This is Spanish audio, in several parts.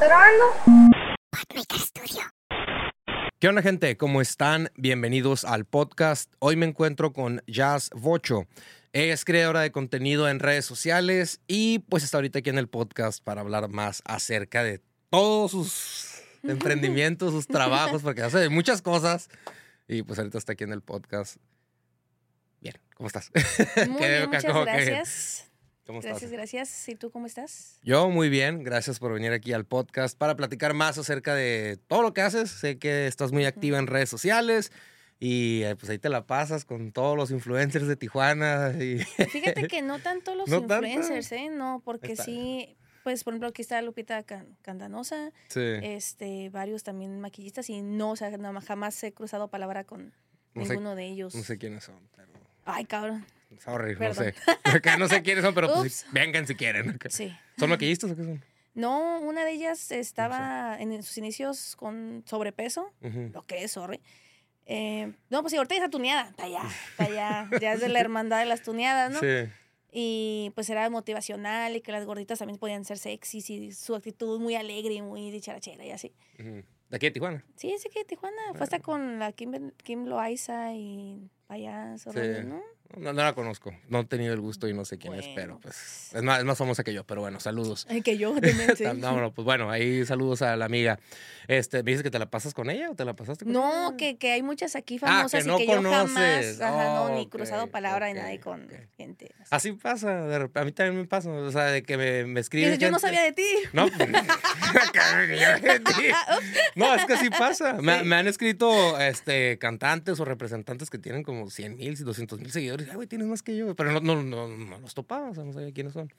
¿Está grabando? ¿Qué onda, gente? ¿Cómo están? Bienvenidos al podcast. Hoy me encuentro con Jazz Vocho. Ella es creadora de contenido en redes sociales y pues está ahorita aquí en el podcast para hablar más acerca de todos sus emprendimientos, sus trabajos, porque hace muchas cosas y pues ahorita está aquí en el podcast. Bien, ¿cómo estás? Muy bien, muchas gracias. Gracias. ¿Y tú cómo estás? Yo muy bien. Gracias por venir aquí al podcast para platicar más acerca de todo lo que haces. Sé que estás muy activa en redes sociales y pues ahí te la pasas con todos los influencers de Tijuana. Y... Fíjate que no tanto los influencers, ¿eh? No, porque sí, pues por ejemplo aquí está Lupita Candanosa, sí. Varios también maquillistas y no, o sea, jamás he cruzado palabra con ninguno de ellos. No sé quiénes son, pero... Ay, cabrón. Sorry, perdón. No sé. Acá no sé quiénes son, pero pues, vengan si quieren. Sí. ¿Son maquillistas o qué son? No, una de ellas estaba en sus inicios con sobrepeso, lo que es, sorry. No, pues sí, ahorita ya está tuneada, está allá, ya es de la hermandad de las tuneadas, ¿no? Sí. Y pues era motivacional y que las gorditas también podían ser sexys y su actitud muy alegre y muy dicharachera y así. ¿De aquí de Tijuana? Sí, es de aquí de Tijuana. Bueno. Fue hasta con la Kim Loaiza y allá, sorry, ¿no? No la conozco, no he tenido el gusto y no sé quién es, pero pues es más famosa que yo, pero bueno, saludos. Ay, que yo también, sí. No, pues bueno, ahí saludos a la amiga. ¿Me dices que te la pasas con ella o te la pasaste con ella? No, que hay muchas aquí famosas que no y que conoces. Yo jamás, ni cruzado palabra ni nada con gente. Así. Así pasa, a mí también me pasa, o sea, de que me escriben. Yo no sabía de ti. No, no, es que así pasa. Sí. Me han escrito cantantes o representantes que tienen como 100,000, 200,000 seguidores. Ay, güey, tienes más que yo, pero no los topaba, o sea, no sabía quiénes son.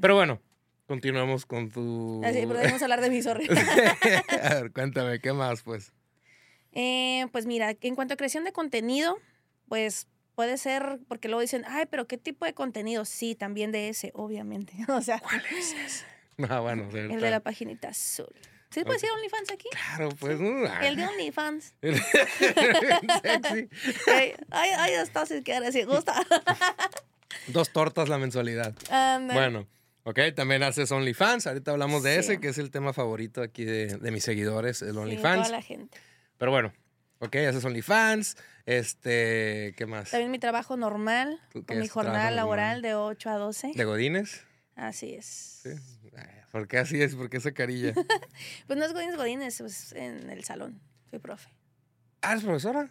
Pero bueno, continuamos con tu... Sí, pero debemos hablar de mi sorry. A ver, cuéntame, ¿qué más, pues? Pues mira, en cuanto a creación de contenido, pues puede ser, porque luego dicen, ay, pero ¿qué tipo de contenido? Sí, también de ese, obviamente. O sea, ¿cuál es ese? Ah, bueno. El de la paginita azul. ¿Sí puede decir OnlyFans aquí? Claro, pues. Sí. El de OnlyFans. Sexy. Ahí está, si quieres, si gusta. 2 tortas la mensualidad. Bueno, ok, también haces OnlyFans. Ahorita hablamos de ese, que es el tema favorito aquí de mis seguidores, el OnlyFans. Toda la gente. Pero bueno, ok, haces OnlyFans. ¿Qué más? También mi trabajo normal, con mi jornada laboral de 8 a 12. ¿De godines? Así es. Sí. ¿Por qué así es? ¿Por qué esa carilla? Pues no es godines, pues en el salón. Soy profe. ¿Ah, eres profesora?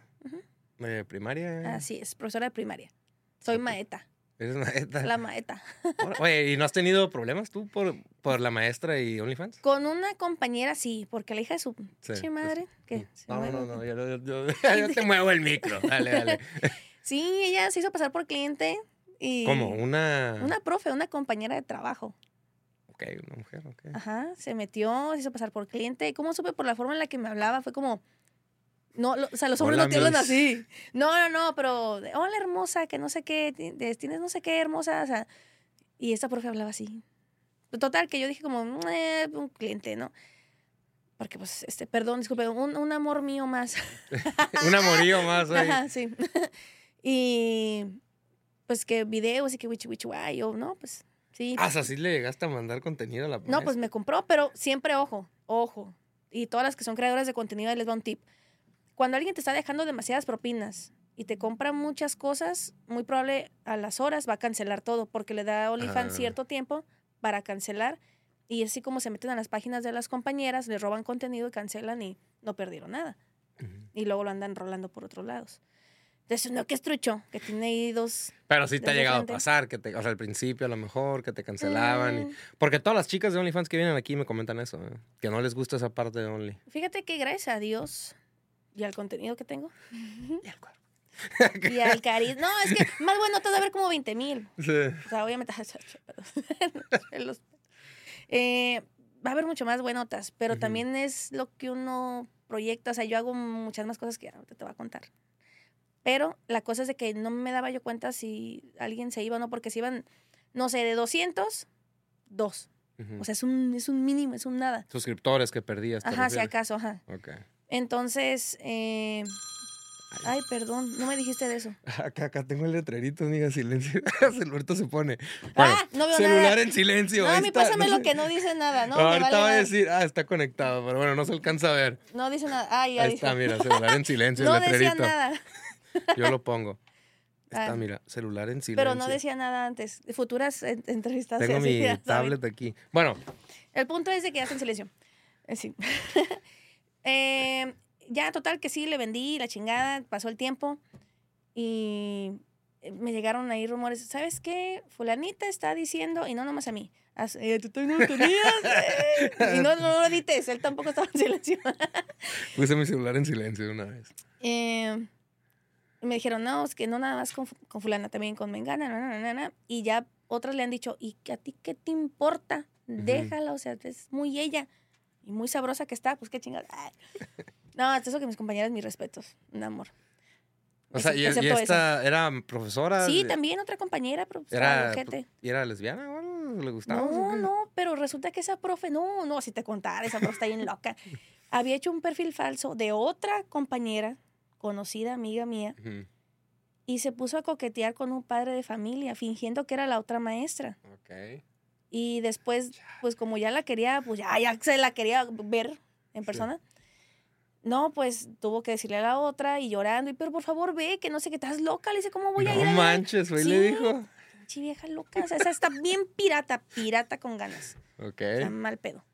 ¿De primaria? Así es, profesora de primaria. Soy maeta. ¿Eres maeta? La maeta. Oye, ¿y no has tenido problemas tú por la maestra y OnlyFans? Con una compañera sí, porque la hija de su madre. ¿Qué? No, yo te muevo el micro. Dale. Sí, ella se hizo pasar por cliente. Y ¿cómo? Una profe, una compañera de trabajo. Ok, una mujer, ok. Ajá, se metió, se hizo pasar por cliente. ¿Y cómo supe? Por la forma en la que me hablaba. Fue como, no, o sea, los hombres no tienen así. No, pero, hola hermosa, que no sé qué, tienes no sé qué hermosa. O sea, y esta profe hablaba así. Total, que yo dije como, un cliente, ¿no? Porque, pues, perdón, disculpe, un amor mío más. Un amorío más. Ahí. Ajá, sí. Y... pues que videos y que wichi, yo, no, pues sí. Ah, ¿así le llegaste a mandar contenido a la maestra? No, pues me compró, pero siempre ojo. Y todas las que son creadoras de contenido, ahí les va un tip. Cuando alguien te está dejando demasiadas propinas y te compra muchas cosas, muy probable a las horas va a cancelar todo, porque le da a OnlyFans cierto tiempo para cancelar. Y así como se meten a las páginas de las compañeras, les roban contenido y cancelan y no perdieron nada. Y luego lo andan rolando por otros lados. Entonces, no, que es trucho, que tiene ahí 2. Pero sí te ha llegado a pasar, que o sea, al principio a lo mejor, que te cancelaban. Porque todas las chicas de OnlyFans que vienen aquí me comentan eso, que no les gusta esa parte de Only. Fíjate que gracias a Dios y al contenido que tengo. Y al cuerpo. Y al carisma. No, es que más bueno te va a ver como 20,000. Sí. O sea, obviamente va a haber mucho más buenotas, pero también es lo que uno proyecta. O sea, yo hago muchas más cosas que ahorita te voy a contar. Pero la cosa es de que no me daba yo cuenta si alguien se iba o no, porque se iban, no sé, de 200, 2. O sea, es un mínimo, es un nada. Suscriptores que perdías. Ajá, si acaso, ajá. Ok. Entonces, Ay, perdón, no me dijiste de eso. Acá tengo el letrerito, amiga, silencio. Alberto se pone. Bueno, no veo celular nada. En silencio. No, a mí pásame lo que no dice nada, ¿no? Ahorita vale va a decir, está conectado, pero bueno, no se alcanza a ver. No dice nada. Ay, ya ahí dijo. Está, mira, celular en silencio, no el letrerito. No decía nada. Yo lo pongo. Está, mira, celular en silencio. Pero no decía nada antes. Futuras entrevistas. Tengo mi tablet saben. Aquí. Bueno. El punto es de que ya está en silencio. Sí. Ya, total, que sí, le vendí la chingada, pasó el tiempo y me llegaron ahí rumores. ¿Sabes qué? Fulanita está diciendo, y no nomás a mí, tú no lo tenías, y no lo dices, él tampoco estaba en silencio. Puse mi celular en silencio una vez. Me dijeron, no, es que no nada más con fulana, también con mengana, y ya otras le han dicho, ¿y a ti qué te importa? Déjala, o sea, es muy ella, y muy sabrosa que está, pues qué chingada. No, hasta eso que mis compañeras, mis respetos, un amor. O sea, ¿y esta eso. Era profesora? Sí, también otra compañera profesora. ¿Y era lesbiana o algo? ¿Le gustaba? No, pero resulta que esa profe, no, si te contara, esa profe está bien loca. Había hecho un perfil falso de otra compañera, conocida, amiga mía, y se puso a coquetear con un padre de familia, fingiendo que era la otra maestra. Ok. Y después, pues como ya la quería, pues ya se la quería ver en persona. Sí. No, pues tuvo que decirle a la otra y llorando. Y pero por favor, ve, que no sé qué, estás loca. Le dice, ¿cómo voy a ir? No manches, güey, sí, le dijo. Sí, vieja loca. O sea, esa está bien pirata con ganas. Ok. O sea, mal pedo.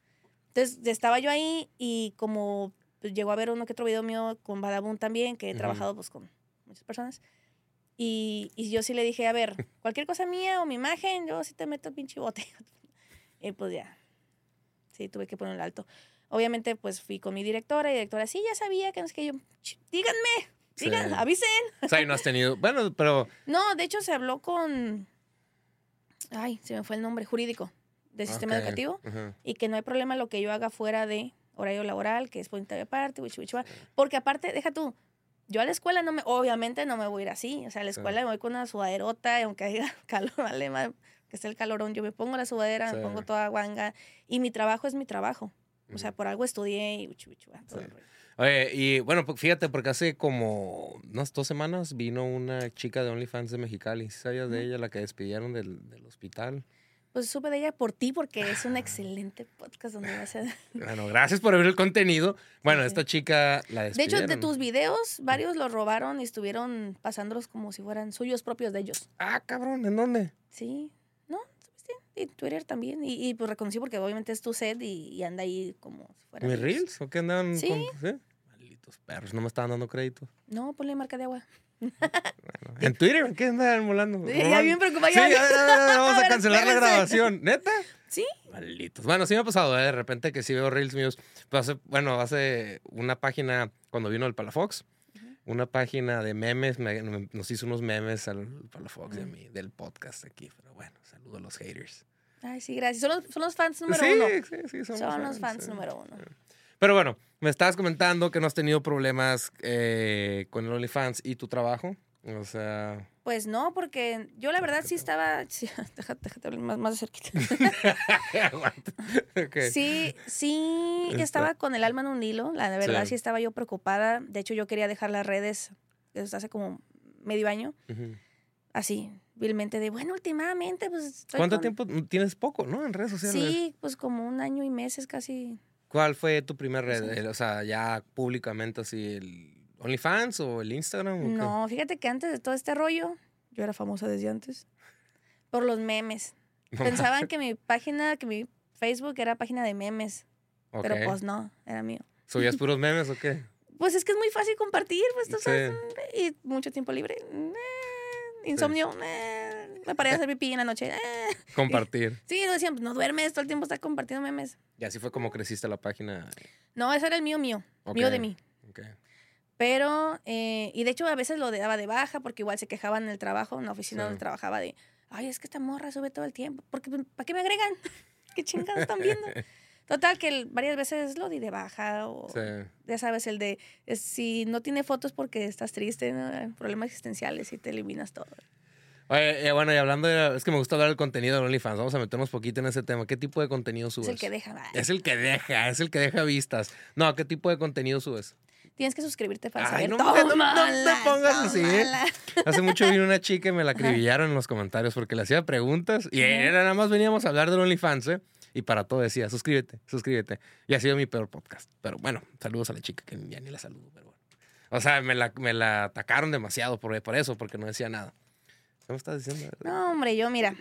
Entonces, estaba yo ahí y como pues, llegó a ver uno que otro video mío con Badabun también, que he trabajado pues con muchas personas. Y yo sí le dije, a ver, cualquier cosa mía o mi imagen, yo sí te meto pinche bote. Y pues ya. Sí, tuve que poner un alto. Obviamente, pues, fui con mi directora, y directora, sí, ya sabía que no es que yo... Díganme, avisen. O sea, no has tenido... Bueno, pero... No, de hecho, se habló con... Ay, se me fue el nombre, jurídico, del sistema educativo, y que no hay problema lo que yo haga fuera de horario laboral, que es por intermedio aparte, porque aparte, deja tú, yo a la escuela no me... Obviamente no me voy a ir así, o sea, a la escuela me voy con una sudaderota, y aunque haya calor, vale, que esté el calorón, yo me pongo la sudadera, me pongo toda guanga, y mi trabajo es mi trabajo. O sea, por algo estudié y todo el rollo. Oye, y bueno, fíjate, porque hace como unas 2 semanas vino una chica de OnlyFans de Mexicali. ¿Sabías de ella, la que despidieron del hospital? Pues supe de ella por ti, porque es un excelente podcast donde vas a... Bueno, gracias por ver el contenido. Bueno, esta chica la despidieron. De hecho, de tus videos, varios los robaron y estuvieron pasándolos como si fueran suyos propios de ellos. Ah, cabrón, ¿en dónde? Sí. Y Twitter también, y pues reconocí porque obviamente es tu set y anda ahí como si fuera... ¿Mis reels? ¿O qué andaban? Sí. ¿Sí? Malditos perros, no me estaban dando crédito. No, ponle marca de agua. Bueno, ¿en Twitter? ¿Qué andaban molando? Sí, ya bien preocupada. Sí, vamos a cancelar la grabación. ¿Neta? Sí. Malditos. Bueno, sí me ha pasado, de repente que sí veo reels míos. Bueno, hace una página, cuando vino el Palafox, una página de memes, nos hizo unos memes al Palafox de mí, del podcast aquí. Pero bueno, saludo a los haters. Ay, sí, gracias. Son los fans número uno. Sí, son los fans número uno. Pero bueno, me estabas comentando que no has tenido problemas con el OnlyFans y tu trabajo. O sea... Pues no, porque yo la verdad sí estaba... Sí, déjate hablar más cerquita. Okay. Sí, estaba con el alma en un hilo. La verdad sí estaba yo preocupada. De hecho, yo quería dejar las redes desde hace como medio año. Así, vilmente de, bueno, últimamente pues... ¿Cuánto tiempo? Tienes poco, ¿no? En redes sociales. Sí, pues como 1 año y meses casi. ¿Cuál fue tu primer red? Sí. O sea, ya públicamente así el... ¿OnlyFans o el Instagram? ¿O qué? No, fíjate que antes de todo este rollo, yo era famosa desde antes, por los memes. Pensaban que mi página, que mi Facebook era página de memes, pero pues no, era mío. ¿Subías puros memes o qué? Pues es que es muy fácil compartir, pues tú sabes, y mucho tiempo libre. Insomnio, me paré a hacer pipí en la noche. Compartir. Sí, no decían, no duermes, todo el tiempo estás compartiendo memes. ¿Y así fue como creciste la página? No, ese era el mío, mío de mí. Ok. Pero, y de hecho a veces lo daba de baja porque igual se quejaban en el trabajo, en la oficina donde trabajaba de, ay, es que esta morra sube todo el tiempo, porque ¿para qué me agregan? ¿Qué chingados están viendo? Total, que varias veces lo di de baja o, ya sabes, el de, si no tiene fotos porque estás triste, ¿no? Problemas existenciales y te eliminas todo. Oye, bueno, y hablando de... Es que me gusta hablar del contenido de OnlyFans. Vamos a meternos poquito en ese tema. ¿Qué tipo de contenido subes? Es el que deja vistas. No, ¿qué tipo de contenido subes? Tienes que suscribirte para saber. No te pongas así. Hace mucho vino una chica y me la acribillaron en los comentarios porque le hacía preguntas y era nada más veníamos a hablar del OnlyFans, ¿eh? Y para todo decía, suscríbete. Y ha sido mi peor podcast. Pero bueno, saludos a la chica que ya ni la saludo. Pero bueno. O sea, me la atacaron demasiado por eso, porque no decía nada. ¿Cómo estás diciendo? No, hombre, yo mira.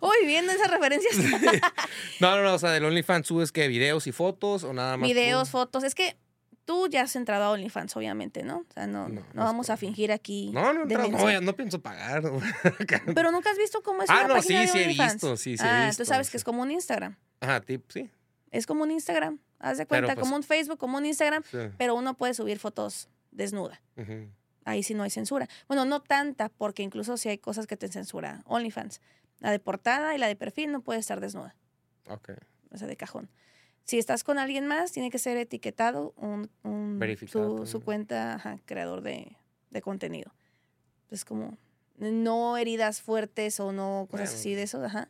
Uy, viendo esas referencias. No. O sea, del OnlyFans subes que videos y fotos o nada más. Videos, fotos. Es que tú ya has entrado a OnlyFans, obviamente, ¿no? O sea, no vamos a fingir aquí. No pienso pagar. Pero nunca has visto cómo es una página de OnlyFans. He visto. Tú sabes que es como un Instagram. Ajá, tip, sí. Es como un Instagram. Haz de cuenta, pues, como un Facebook, como un Instagram, sí. Pero uno puede subir fotos desnuda. Uh-huh. Ahí sí no hay censura. Bueno, no tanta, porque incluso sí hay cosas que te censura OnlyFans. La de portada y la de perfil no puede estar desnuda. Ok. O sea, de cajón. Si estás con alguien más, tiene que ser etiquetado verificado su cuenta, creador de contenido. Es como, no heridas fuertes o no cosas así de eso. Ajá.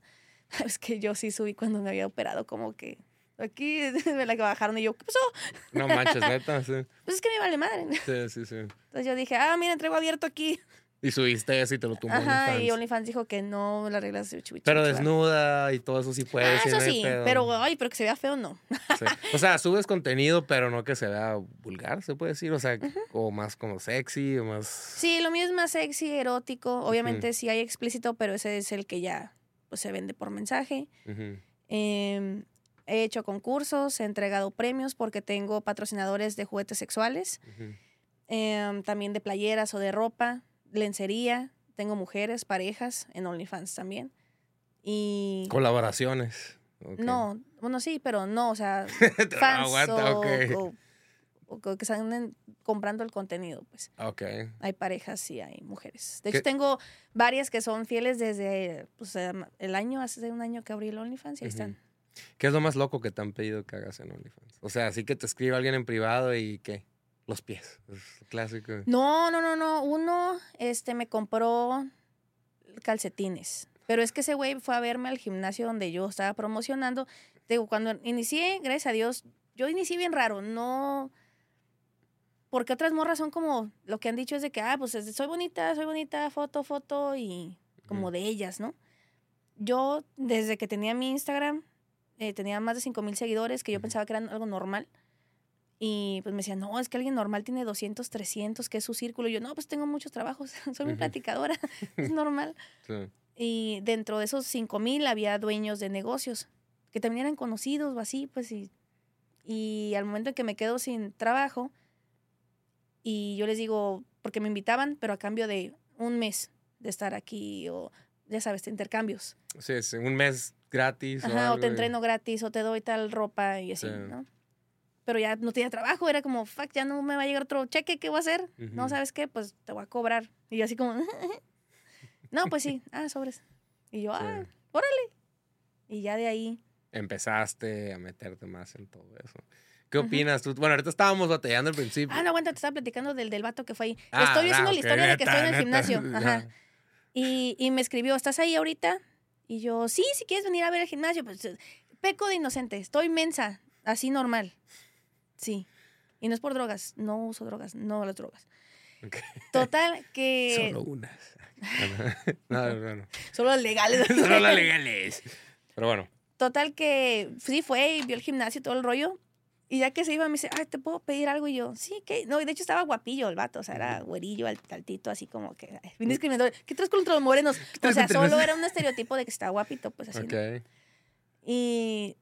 Es que yo sí subí cuando me había operado, como que aquí me la bajaron y yo, ¿qué pasó? No manches, neta, sí. Pues es que me vale madre. Sí. Entonces yo dije, mira, traigo abierto aquí. Y subiste eso y te lo tumbó OnlyFans. Y OnlyFans dijo que no, las reglas de chubichu. Pero desnuda y todo eso sí puede. Eso sí, pero que se vea feo, no. Sí. O sea, subes contenido, pero no que se vea vulgar, se puede decir. O sea, o más como sexy o más... Sí, lo mío es más sexy, erótico. Obviamente sí hay explícito, pero ese es el que ya pues, se vende por mensaje. Uh-huh. He hecho concursos, he entregado premios porque tengo patrocinadores de juguetes sexuales. Uh-huh. También de playeras o de ropa. Lencería, tengo mujeres, parejas en OnlyFans también. Y colaboraciones. Okay. No, bueno, sí, pero no, o sea, fans aguanta, o que están comprando el contenido, pues. Okay. Hay parejas y hay mujeres. De hecho, tengo varias que son fieles desde hace un año que abrí el OnlyFans y ahí están. ¿Qué es lo más loco que te han pedido que hagas en OnlyFans? O sea, así que te escribe alguien en privado y ¿qué? Los pies, es clásico. No. Uno me compró calcetines. Pero es que ese güey fue a verme al gimnasio donde yo estaba promocionando. Digo, cuando inicié, gracias a Dios, yo inicié bien raro. No, porque otras morras son como, lo que han dicho es de que, pues soy bonita, foto, y como de ellas, ¿no? Yo, desde que tenía mi Instagram, tenía más de 5,000 seguidores, que yo pensaba que eran algo normal. Y pues me decían, no, es que alguien normal tiene 200, 300, que es su círculo. Y yo, no, pues tengo muchos trabajos, soy muy platicadora, es normal. Sí. Y dentro de esos 5,000 había dueños de negocios, que también eran conocidos o así, pues. Y al momento en que me quedo sin trabajo, y yo les digo, porque me invitaban, pero a cambio de un mes de estar aquí, o ya sabes, intercambios. Sí, un mes gratis. Ajá, o te entreno gratis, o te doy tal ropa y así, ¿no? Pero ya no tenía trabajo, era como, fuck, ya no me va a llegar otro cheque, ¿qué voy a hacer? Uh-huh. No, ¿sabes qué? Pues te voy a cobrar. Y yo así como, no, pues sí, sobres. Y yo, órale. Y ya de ahí empezaste a meterte más en todo eso. ¿Qué opinas tú? Bueno, ahorita estábamos batallando al principio. No, aguanta, te estaba platicando del vato que fue ahí. Estoy haciendo la historia de que estoy en el gimnasio. Ajá. Y me escribió, ¿estás ahí ahorita? Y yo, sí, si quieres venir a ver el gimnasio. Pues, peco de inocente, estoy mensa, así normal. Sí, y no es por drogas, no uso drogas, no las drogas. Okay. Total que... Solo unas. No. Solo las legales. Solo las legales. Pero bueno. Total que sí fue y vio el gimnasio y todo el rollo. Y ya que se iba me dice, ¿te puedo pedir algo? Y yo, sí, ¿qué? No, y de hecho estaba guapillo el vato, o sea, era güerillo, altito, así como que... Bien discriminador. ¿Qué traes contra los morenos? O sea, solo era un estereotipo de que estaba guapito, pues así. Okay. ¿No? Y...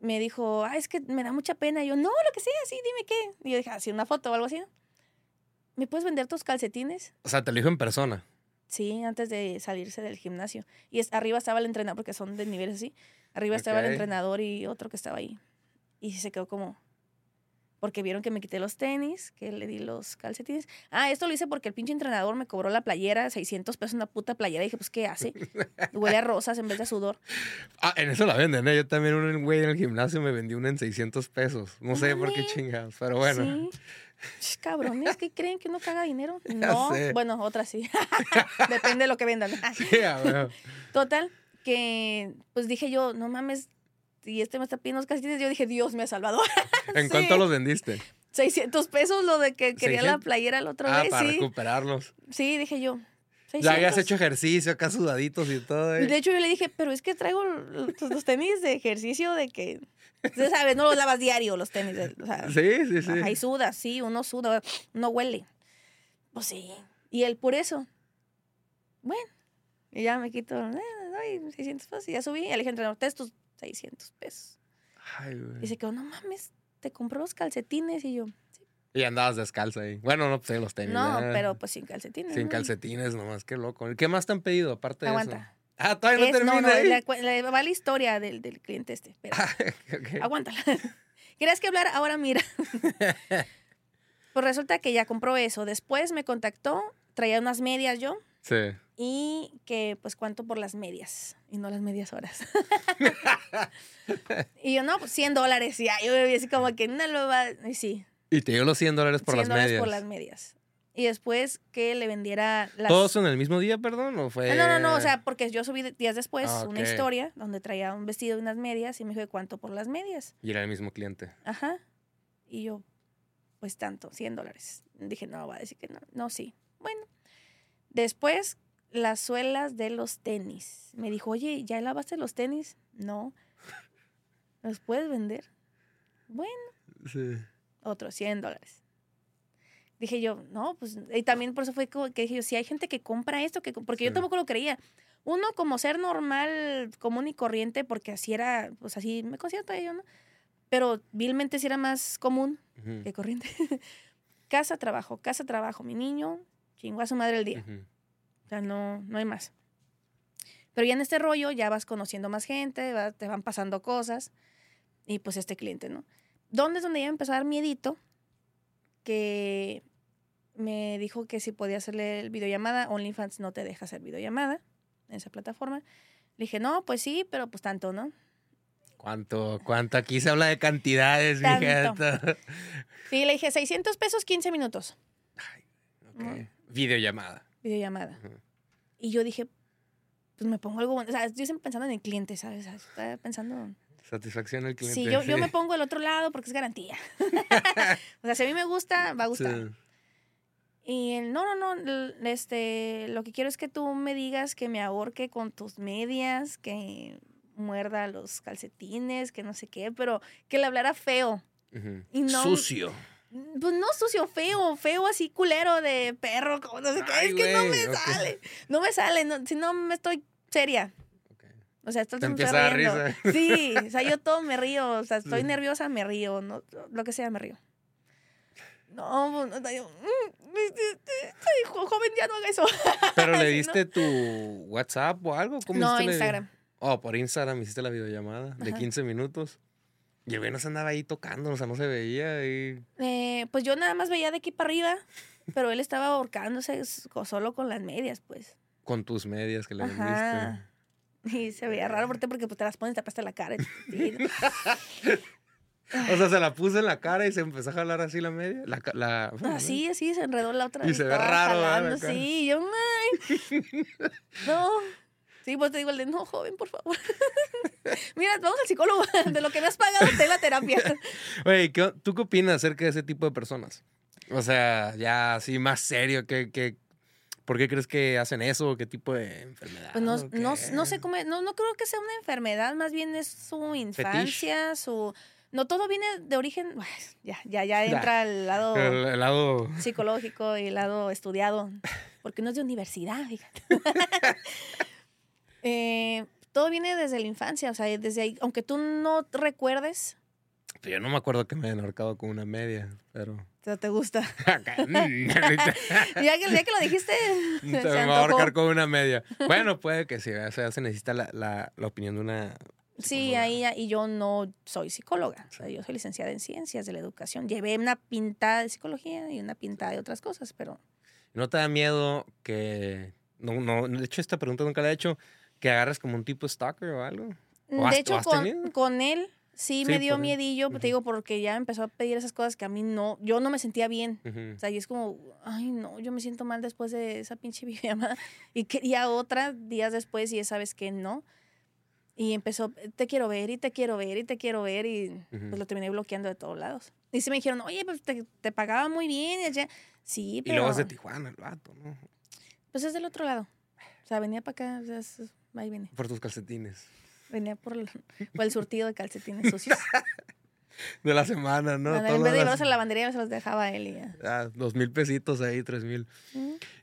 me dijo, es que me da mucha pena. Y yo, no, lo que sea, sí, dime qué. Y yo dije, así una foto o algo así, ¿no? ¿Me puedes vender tus calcetines? O sea, te lo dijo en persona. Sí, antes de salirse del gimnasio. Y arriba estaba el entrenador, porque son de niveles así. Arriba estaba el entrenador y otro que estaba ahí. Y se quedó como... porque vieron que me quité los tenis, que le di los calcetines. Esto lo hice porque el pinche entrenador me cobró la playera, $600, una puta playera. Y dije, pues, ¿qué hace? Huele a rosas en vez de sudor. En eso la venden, ¿eh? Yo también, un güey en el gimnasio me vendió una en $600. No sé por qué chingados, pero bueno. Sí. Cabrones, ¿qué creen? ¿Que uno caga dinero? No, bueno, otra sí. Depende de lo que vendan. Sí, a ver. Total, que pues dije yo, no mames, y me está pidiendo los calcetines. Yo dije, Dios, me ha salvado. ¿En cuánto los vendiste? $600 pesos lo de que quería 600. La playera la otra vez, para sí. recuperarlos. Sí, dije yo. Ya habías hecho ejercicio acá sudaditos y todo, ¿eh? De hecho, yo le dije, pero es que traigo los tenis de ejercicio de que... Usted sabe, no los lavas diario los tenis. O sea, sí, sí, sí. Ahí sudas, sí, uno suda, no huele. Pues sí. Y él por eso. Bueno. Y ya me quito, doy $600 pesos y ya subí. Y le dije, entrenador, te estos $600 pesos. Ay, güey. Y se quedó, no mames, te compró los calcetines y yo... Y andabas descalza ahí. Bueno, no, pues los tenis. No, pero pues sin calcetines. Sin calcetines nomás, qué loco. ¿Qué más te han pedido aparte Aguanta. De eso? Ah, todavía no termina ahí. Va la historia del cliente este. Pero, okay. Aguántala. ¿Querías que hablar? Ahora mira. Pues resulta que ya compró eso. Después me contactó, traía unas medias yo. Sí. Y que, pues, ¿cuánto por las medias? Y no las medias horas. Y yo, no, pues $100. Y yo así como que no lo va... Y sí. Y te dio los $100 por las medias. $100 por las medias. Y después que le vendiera las... ¿Todos en el mismo día, perdón? ¿O fue...? No. O sea, porque yo subí días después una historia donde traía un vestido y unas medias y me dijo, ¿cuánto por las medias? Y era el mismo cliente. Ajá. Y yo, pues tanto, $100. Dije, no, va a decir que no. No, sí. Bueno. Después, las suelas de los tenis. Me dijo, oye, ¿ya lavaste los tenis? No. ¿Los puedes vender? Bueno. Sí. Otros $100. Dije yo, no, pues... Y también por eso fue que dije yo, si hay gente que compra esto, porque sí. Yo tampoco lo creía. Uno como ser normal, común y corriente, porque así era, pues así me considero todavía yo, ¿no? Pero vilmente sí era más común que corriente. Casa, trabajo, mi niño, chingó a su madre el día. O sea, no hay más. Pero ya en este rollo ya vas conociendo más gente, te van pasando cosas. Y pues este cliente, ¿no? ¿Dónde es donde ya me empezó a dar miedito? Que me dijo que si podía hacerle el videollamada, OnlyFans no te deja hacer videollamada en esa plataforma. Le dije, no, pues sí, pero pues tanto, ¿no? ¿Cuánto? Aquí se habla de cantidades, mi gente. Sí, le dije, $600 pesos, 15 minutos. Ay, ok. Videollamada. Uh-huh. Y yo dije, pues me pongo algo bueno. O sea, yo siempre pensando en el cliente, ¿sabes? Estaba pensando... Satisfacción al cliente. Sí, yo me pongo el otro lado porque es garantía. O sea, si a mí me gusta, va a gustar. Sí. Y él, no, lo que quiero es que tú me digas que me ahorque con tus medias, que muerda los calcetines, que no sé qué, pero que le hablara feo. Uh-huh. Y no, sucio. Pues no sucio, feo así culero de perro, como no sé qué. Ay, es que no me sale, si no me estoy seria. O sea, esto te empieza a risa. Sí, o sea, yo todo me río. O sea, estoy nerviosa, me río. No, lo que sea, me río. No, joven, ya no haga eso. ¿Pero le diste tu WhatsApp o algo? ¿Cómo no, Instagram. Por Instagram hiciste la videollamada de 15 minutos. Y el güey no se andaba ahí tocando, o sea, no se veía. Y... pues yo nada más veía de aquí para arriba, pero él estaba ahorcándose solo con las medias, pues. Con tus medias que le vendiste. Y se veía raro porque pues, te las pones y te apesta la cara. O sea, se la puso en la cara y se empezó a jalar así la media. Así, se enredó la otra. Y se ve raro. Jalando, sí, yo, ay. No. Sí, pues te digo el de, no, joven, por favor. Mira, vamos al psicólogo. De lo que me has pagado, te la terapia. Oye, ¿tú qué opinas acerca de ese tipo de personas? O sea, ya así más serio, que ¿por qué crees que hacen eso? ¿Qué tipo de enfermedad? Pues no sé cómo... No creo que sea una enfermedad. Más bien es su infancia, fetiche. No, todo viene de origen... Bueno, ya entra el lado psicológico y el lado estudiado. Porque no es de universidad, fíjate. Todo viene desde la infancia. O sea, desde ahí... Aunque tú no recuerdes... Yo no me acuerdo que me hayan ahorcado con una media, pero... ¿Te gusta? ya que lo dijiste... Te voy a ahorcar con una media. Bueno, puede que sí. O sea, se necesita la opinión de una psicóloga. Sí, ahí y yo no soy psicóloga. O sea, yo soy licenciada en Ciencias de la Educación. Llevé una pintada de psicología y una pintada de otras cosas, pero... ¿No te da miedo que... No, de hecho, esta pregunta nunca la he hecho. ¿Que agarres como un tipo stalker o algo? De hecho, con él... Sí, me dio miedillo, te digo, porque ya empezó a pedir esas cosas que a mí yo no me sentía bien. O sea, y es como, ay, no, yo me siento mal después de esa pinche videollamada. Y quería otra días después y esa vez que no. Y empezó, te quiero ver, y te quiero ver, y te quiero ver, y pues lo terminé bloqueando de todos lados. Y sí me dijeron, oye, pues te pagaba muy bien. Y allá. Sí, pero... Y luego es de Tijuana el vato, ¿no? Pues es del otro lado. O sea, venía para acá, o sea, ahí viene. Por tus calcetines. Venía por el surtido de calcetines sucios. De la semana, ¿no? Bueno, en vez de llevarlos a la lavandería, se los dejaba a él y ya. Ah, 2,000 pesitos ahí, 3,000.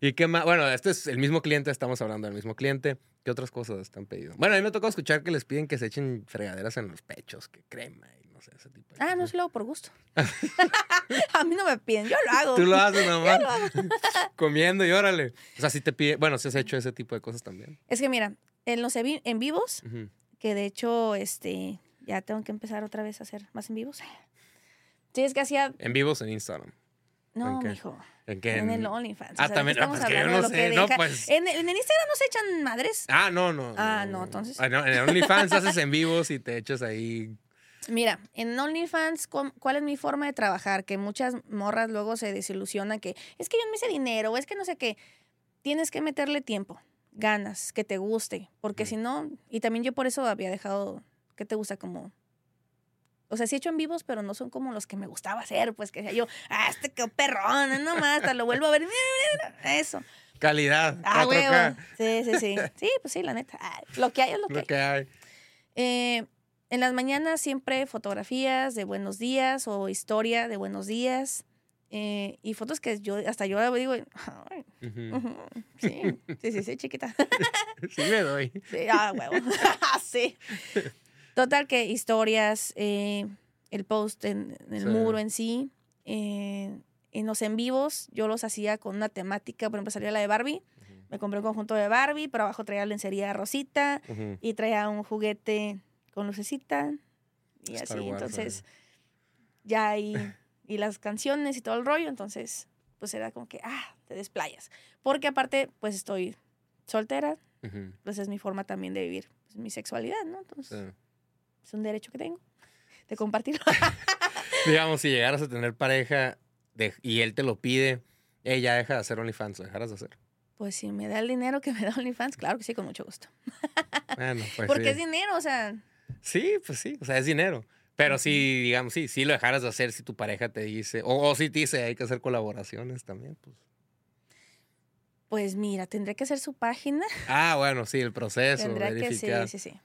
¿Y qué más? Bueno, este es el mismo cliente, estamos hablando del mismo cliente. ¿Qué otras cosas están pedido? Bueno, a mí me tocó escuchar que les piden que se echen fregaderas en los pechos, que crema y no sé, ese tipo de cosas. No, se lo hago por gusto. A mí no me piden, yo lo hago. Tú lo haces, nomás. Yo lo hago. Comiendo y órale. O sea, si te piden, bueno, si has hecho ese tipo de cosas también. Es que mira, en los en vivos, que de hecho, ya tengo que empezar otra vez a hacer más en vivos. Sí, es que hacía... En vivos en Instagram. No, mijo. ¿En qué? En el OnlyFans. Ah, también. Pues que yo no sé. No, pues... En el Instagram no se echan madres. Ah, no. Ah, no, entonces. Ah, no, en el OnlyFans haces en vivos y te echas ahí... Mira, en OnlyFans, ¿cuál es mi forma de trabajar? Que muchas morras luego se desilusionan que es que yo no hice dinero, o es que no sé qué. Tienes que meterle tiempo, ganas, que te guste. Porque si no... Y también yo por eso había dejado... ¿Qué te gusta? Como... O sea, sí he hecho en vivos, pero no son como los que me gustaba hacer. Pues que decía yo, este quedó perrón, nomás, hasta lo vuelvo a ver. Eso. Calidad. Huevo. Sí. Sí, pues sí, la neta. Lo que hay es lo que hay. En las mañanas siempre fotografías de buenos días o historia de buenos días. Y fotos que yo digo, ay, sí, chiquita. Sí me doy. Sí, huevo. Sí. Total que historias, el post en el muro en sí, en los en vivos yo los hacía con una temática, por ejemplo salía la de Barbie, me compré un conjunto de Barbie, pero abajo traía lencería rosita y traía un juguete con lucecita y Star así, Wars, entonces ya y las canciones y todo el rollo, entonces pues era como que, te desplayas, porque aparte pues estoy soltera, pues es mi forma también de vivir pues, mi sexualidad, ¿no? Entonces... Es un derecho que tengo de compartirlo. Digamos, si llegaras a tener pareja y él te lo pide, ya deja de hacer OnlyFans, ¿lo dejarás de hacer? Pues si me da el dinero que me da OnlyFans, claro que sí, con mucho gusto. Bueno, pues porque es dinero, o sea. Sí, pues sí, o sea, es dinero. Pero sí, digamos, sí lo dejaras de hacer si tu pareja te dice, o si te dice hay que hacer colaboraciones también, pues. Pues mira, tendré que hacer su página. Bueno, sí, el proceso. Tendré verificar. Que sí.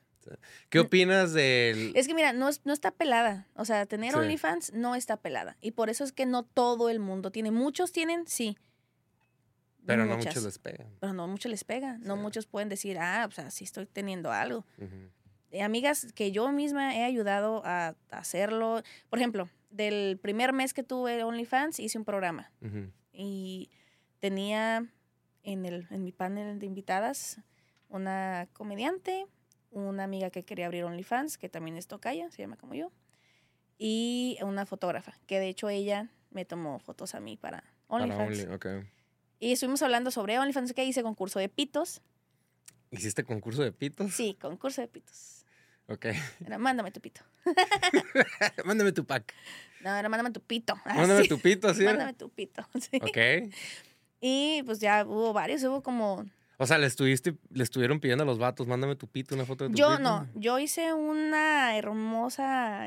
¿Qué opinas del...? Es que mira, no está pelada. O sea, tener OnlyFans no está pelada. Y por eso es que no todo el mundo tiene. Muchos tienen, sí. Pero no muchos les pegan. Pero no muchos les pega. No muchos pueden decir, o sea, sí estoy teniendo algo. Amigas que yo misma he ayudado a hacerlo. Por ejemplo, del primer mes que tuve OnlyFans, hice un programa. Y tenía en mi panel de invitadas una comediante... Una amiga que quería abrir OnlyFans, que también es tocaya, se llama como yo. Y una fotógrafa, que de hecho ella me tomó fotos a mí para OnlyFans. Y estuvimos hablando sobre OnlyFans, que hice concurso de pitos. ¿Hiciste concurso de pitos? Sí, concurso de pitos. Era, mándame tu pito. Mándame tu pack. No, era mándame tu pito. Mándame tu pito, ¿sí? Mándame tu pito, sí. Y pues ya hubo varios, hubo como... O sea, le estuvieron pidiendo a los vatos, mándame tu pito, una foto de tu pito. Yo hice una hermosa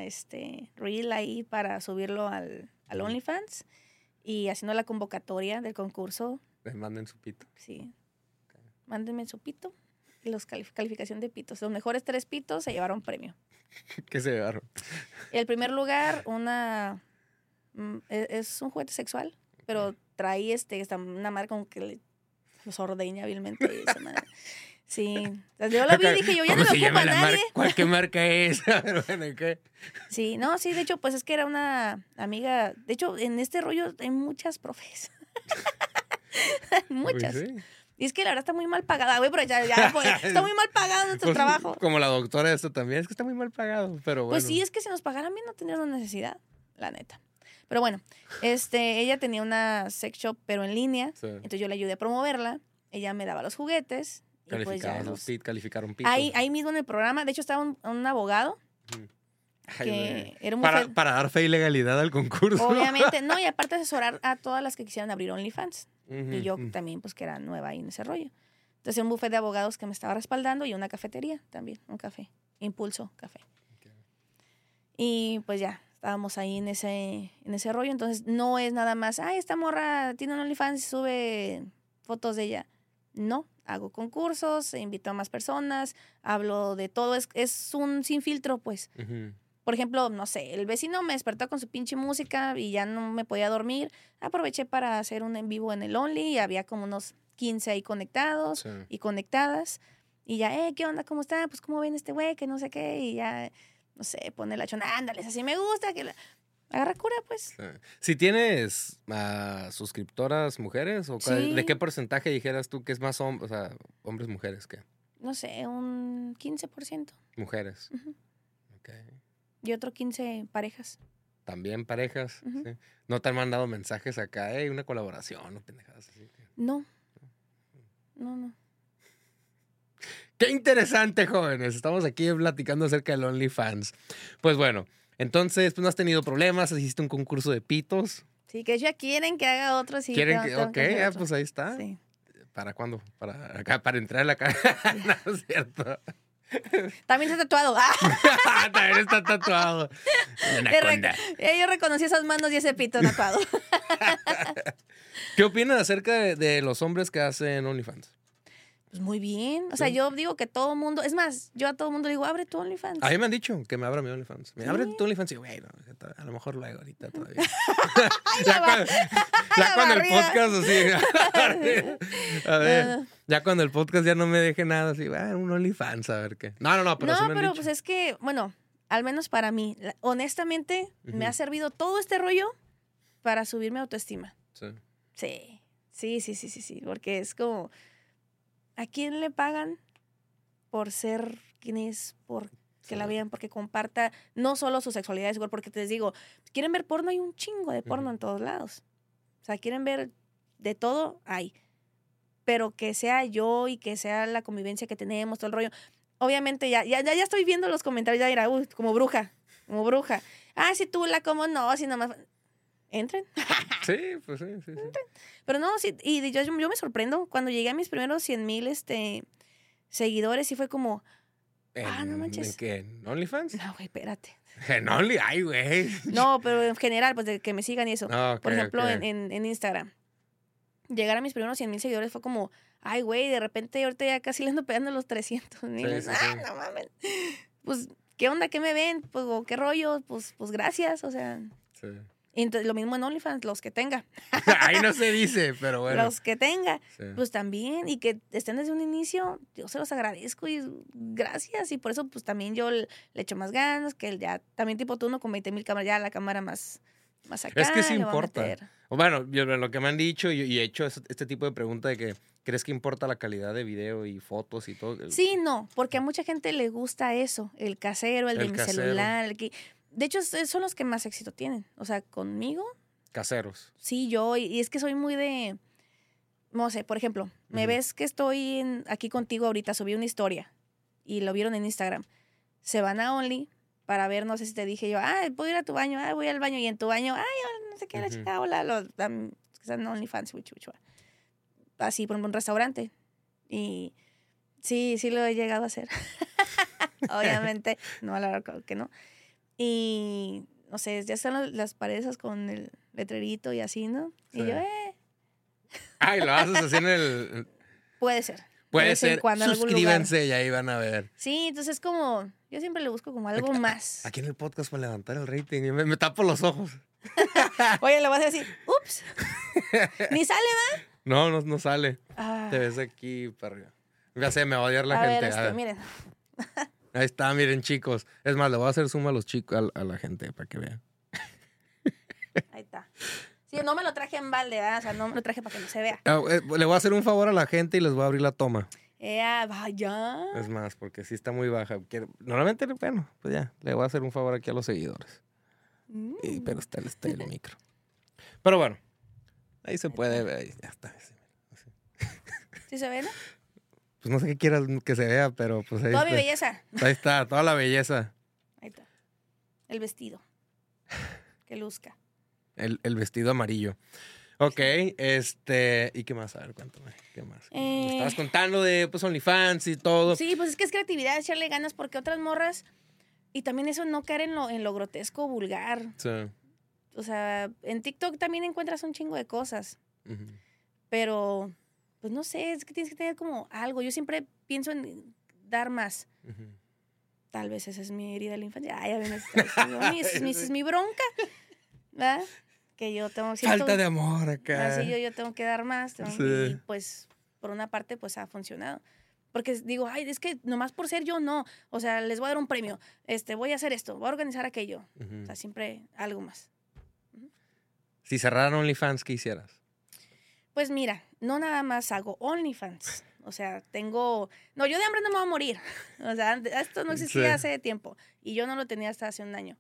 reel ahí para subirlo al OnlyFans y haciendo la convocatoria del concurso. Les manden su pito. Sí. Mándenme su pito y los calificación de pitos. Los mejores 3 pitos se llevaron premio. ¿Qué se llevaron? El primer lugar, es un juguete sexual, pero trae una marca como que los ordeña vilmente. Esa madre. Sí. Yo la vi y dije, yo ya no me ocupa a nadie. ¿Cuál qué marca es? Bueno, ¿qué? Sí, no, sí, de hecho, pues es que era una amiga. De hecho, en este rollo hay muchas profes. Muchas. Uy, sí. Y es que la verdad está muy mal pagada, güey, pero ya pues, está muy mal pagado nuestro trabajo. Como la doctora esto también, es que está muy mal pagado, pero bueno. Pues sí, es que si nos pagaran bien no tendríamos necesidad, la neta. Pero bueno, ella tenía una sex shop, pero en línea. Sí. Entonces yo le ayudé a promoverla. Ella me daba los juguetes. Calificaron pitos. Ahí mismo en el programa. De hecho, estaba un abogado. Que era para dar fe y legalidad al concurso. Obviamente. No, y aparte asesorar a todas las que quisieran abrir OnlyFans. Y yo también, pues, que era nueva ahí en ese rollo. Entonces, un buffet de abogados que me estaba respaldando y una cafetería también, un café. Impulso Café. Okay. Y pues ya, estábamos ahí en ese rollo. Entonces no es nada más, ay, esta morra tiene un OnlyFans y sube fotos de ella. No, hago concursos, invito a más personas, hablo de todo. Es un sin filtro, pues. Uh-huh. Por ejemplo, no sé, el vecino me despertó con su pinche música y ya no me podía dormir. Aproveché para hacer un en vivo en el Only y había como unos 15 ahí conectados, sí, y conectadas. Y ya, ¿qué onda? ¿Cómo está? Pues, ¿cómo ven este güey? Que no sé qué. Y ya, no sé, pone la chona. Ándales, así me gusta. Que la... Agarra cura, pues. Sí. Si tienes suscriptoras mujeres, o sí, ¿de qué porcentaje dijeras tú que es más o sea, hombres, mujeres? ¿Qué? No sé, un 15%. Mujeres. Uh-huh. Okay. Y otro 15 parejas. También parejas. Uh-huh. ¿Sí? ¿No te han mandado mensajes acá? Hey, una colaboración, no pendejadas. Así que... No. No. Qué interesante, jóvenes. Estamos aquí platicando acerca del OnlyFans. Pues bueno, entonces, pues no has tenido problemas, hiciste un concurso de pitos. Sí, que ya quieren que haga otro. Sí, quieren que, ok, que otro. Pues ahí está. Sí. ¿Para cuándo? Para acá, para entrar a la cara. Sí. No es cierto. También está tatuado. También está tatuado. Yo reconocí esas manos y ese pito tatuado. ¿Qué opinas acerca de los hombres que hacen OnlyFans? Pues muy bien. O sea, yo digo que todo mundo... Es más, yo a todo mundo le digo, abre tu OnlyFans. A mí me han dicho que me abra mi OnlyFans. ¿Sí? Abre tu OnlyFans y bueno, a lo mejor lo hago ahorita todavía. ya cuando el podcast así... A ver... No. Ya cuando el podcast ya no me deje nada, así, un OnlyFans, a ver qué. No, pero no, sí me han dicho. Pues es que, bueno, al menos para mí, honestamente, uh-huh, me ha servido todo este rollo para subir mi autoestima. Sí. Sí, porque es como, ¿a quién le pagan por ser quien es, por que sí la vean, porque comparta no solo su sexualidad, es igual, porque te les digo, quieren ver porno, hay un chingo de porno, uh-huh, en todos lados. O sea, quieren ver de todo, hay. Pero que sea yo y que sea la convivencia que tenemos, todo el rollo. Obviamente ya estoy viendo los comentarios, ya dirá, como bruja. Ah, si tú la como, no, si nomás... Entren. Sí, pues sí. Entren. Pero no, sí, y yo me sorprendo. Cuando llegué a mis primeros 100,000 seguidores, sí fue como... no manches. ¿En qué? ¿En OnlyFans? No, güey, espérate. En Only, ay, güey. No, pero en general, pues de que me sigan y eso. Okay, por ejemplo, okay, en Instagram. Llegar a mis primeros 100,000 seguidores fue como, ay, güey, de repente ahorita ya casi le ando pegando los 300,000. Sí. No mames. Pues, ¿qué onda? ¿Qué me ven? Pues, ¿qué rollo? Pues gracias, o sea. Sí. Y entonces, lo mismo en OnlyFans, los que tenga. Ahí no se dice, pero bueno. Los que tenga. Sí. Pues también, y que estén desde un inicio, yo se los agradezco y gracias. Y por eso, pues también yo le echo más ganas, que ya, también tipo tú, no con 20,000 cámaras, ya la cámara más acá. Es que sí importa. Bueno, yo, lo que me han dicho y he hecho este tipo de pregunta de que ¿crees que importa la calidad de video y fotos y todo? Sí, no, porque a mucha gente le gusta eso, el casero, el de mi celular. De hecho, son los que más éxito tienen. O sea, conmigo. Caseros. Sí, yo, y es que soy muy de, no sé, por ejemplo, me uh-huh ves que estoy aquí contigo ahorita, subí una historia y lo vieron en Instagram. Se van a Only para ver, no sé si te dije yo, puedo ir a tu baño, voy al baño, y en tu baño, no sé qué, la uh-huh chica, hola, los que sean OnlyFans, así, por ejemplo, un restaurante. Y sí lo he llegado a hacer. Obviamente, no, la verdad que no. Y, no sé, ya están las paredes con el letrerito y así, ¿no? Sí. Y yo, Ay, lo haces así en el... Puede ser, suscríbanse y ahí van a ver. Sí, entonces es como... Yo siempre le busco como algo más. Aquí en el podcast para levantar el rating. Me tapo los ojos. Oye, lo vas a decir, ups. ¿Ni sale, va? No sale. Te ves aquí para arriba. Ya sé, me va a odiar la gente. A ver. Miren. Ahí está, miren, chicos. Es más, le voy a hacer zoom a los chicos, a la gente, para que vean. Ahí está. Sí, no me lo traje en balde, ¿verdad? O sea, no me lo traje para que no se vea. Le voy a hacer un favor a la gente y les voy a abrir la toma. Vaya. Es más, porque sí está muy baja. Normalmente, bueno, pues ya, le voy a hacer un favor aquí a los seguidores. Pero está el micro. Pero bueno, ahí se puede ver, ahí ya está. ¿Sí se ve, no? Pues no sé qué quieras que se vea, pero pues ahí toda está. Toda mi belleza. Ahí está, toda la belleza. Ahí está. El vestido. Que luzca. El vestido amarillo. Ok, ¿y qué más? A ver, cuéntame, ¿qué más? Me estabas contando de, pues, OnlyFans y todo. Sí, pues es que es creatividad, echarle ganas, porque otras morras, y también eso, no caer en lo grotesco, vulgar. Sí. O sea, en TikTok también encuentras un chingo de cosas. Uh-huh. Pero, pues, no sé, es que tienes que tener como algo. Yo siempre pienso en dar más. Uh-huh. Tal vez esa es mi herida de la infancia. Ay, a ver, es mi bronca, ¿verdad? Que yo tengo... Falta de amor acá. Así yo tengo que dar más. Y pues, por una parte, pues ha funcionado. Porque digo, ay, es que nomás por ser yo, no. O sea, les voy a dar un premio. Voy a hacer esto, voy a organizar aquello. Uh-huh. O sea, siempre algo más. Uh-huh. Si cerraran OnlyFans, ¿qué hicieras? Pues mira, no nada más hago OnlyFans. O sea, tengo... No, yo de hambre no me voy a morir. O sea, esto no existía hace tiempo. Y yo no lo tenía hasta hace un año.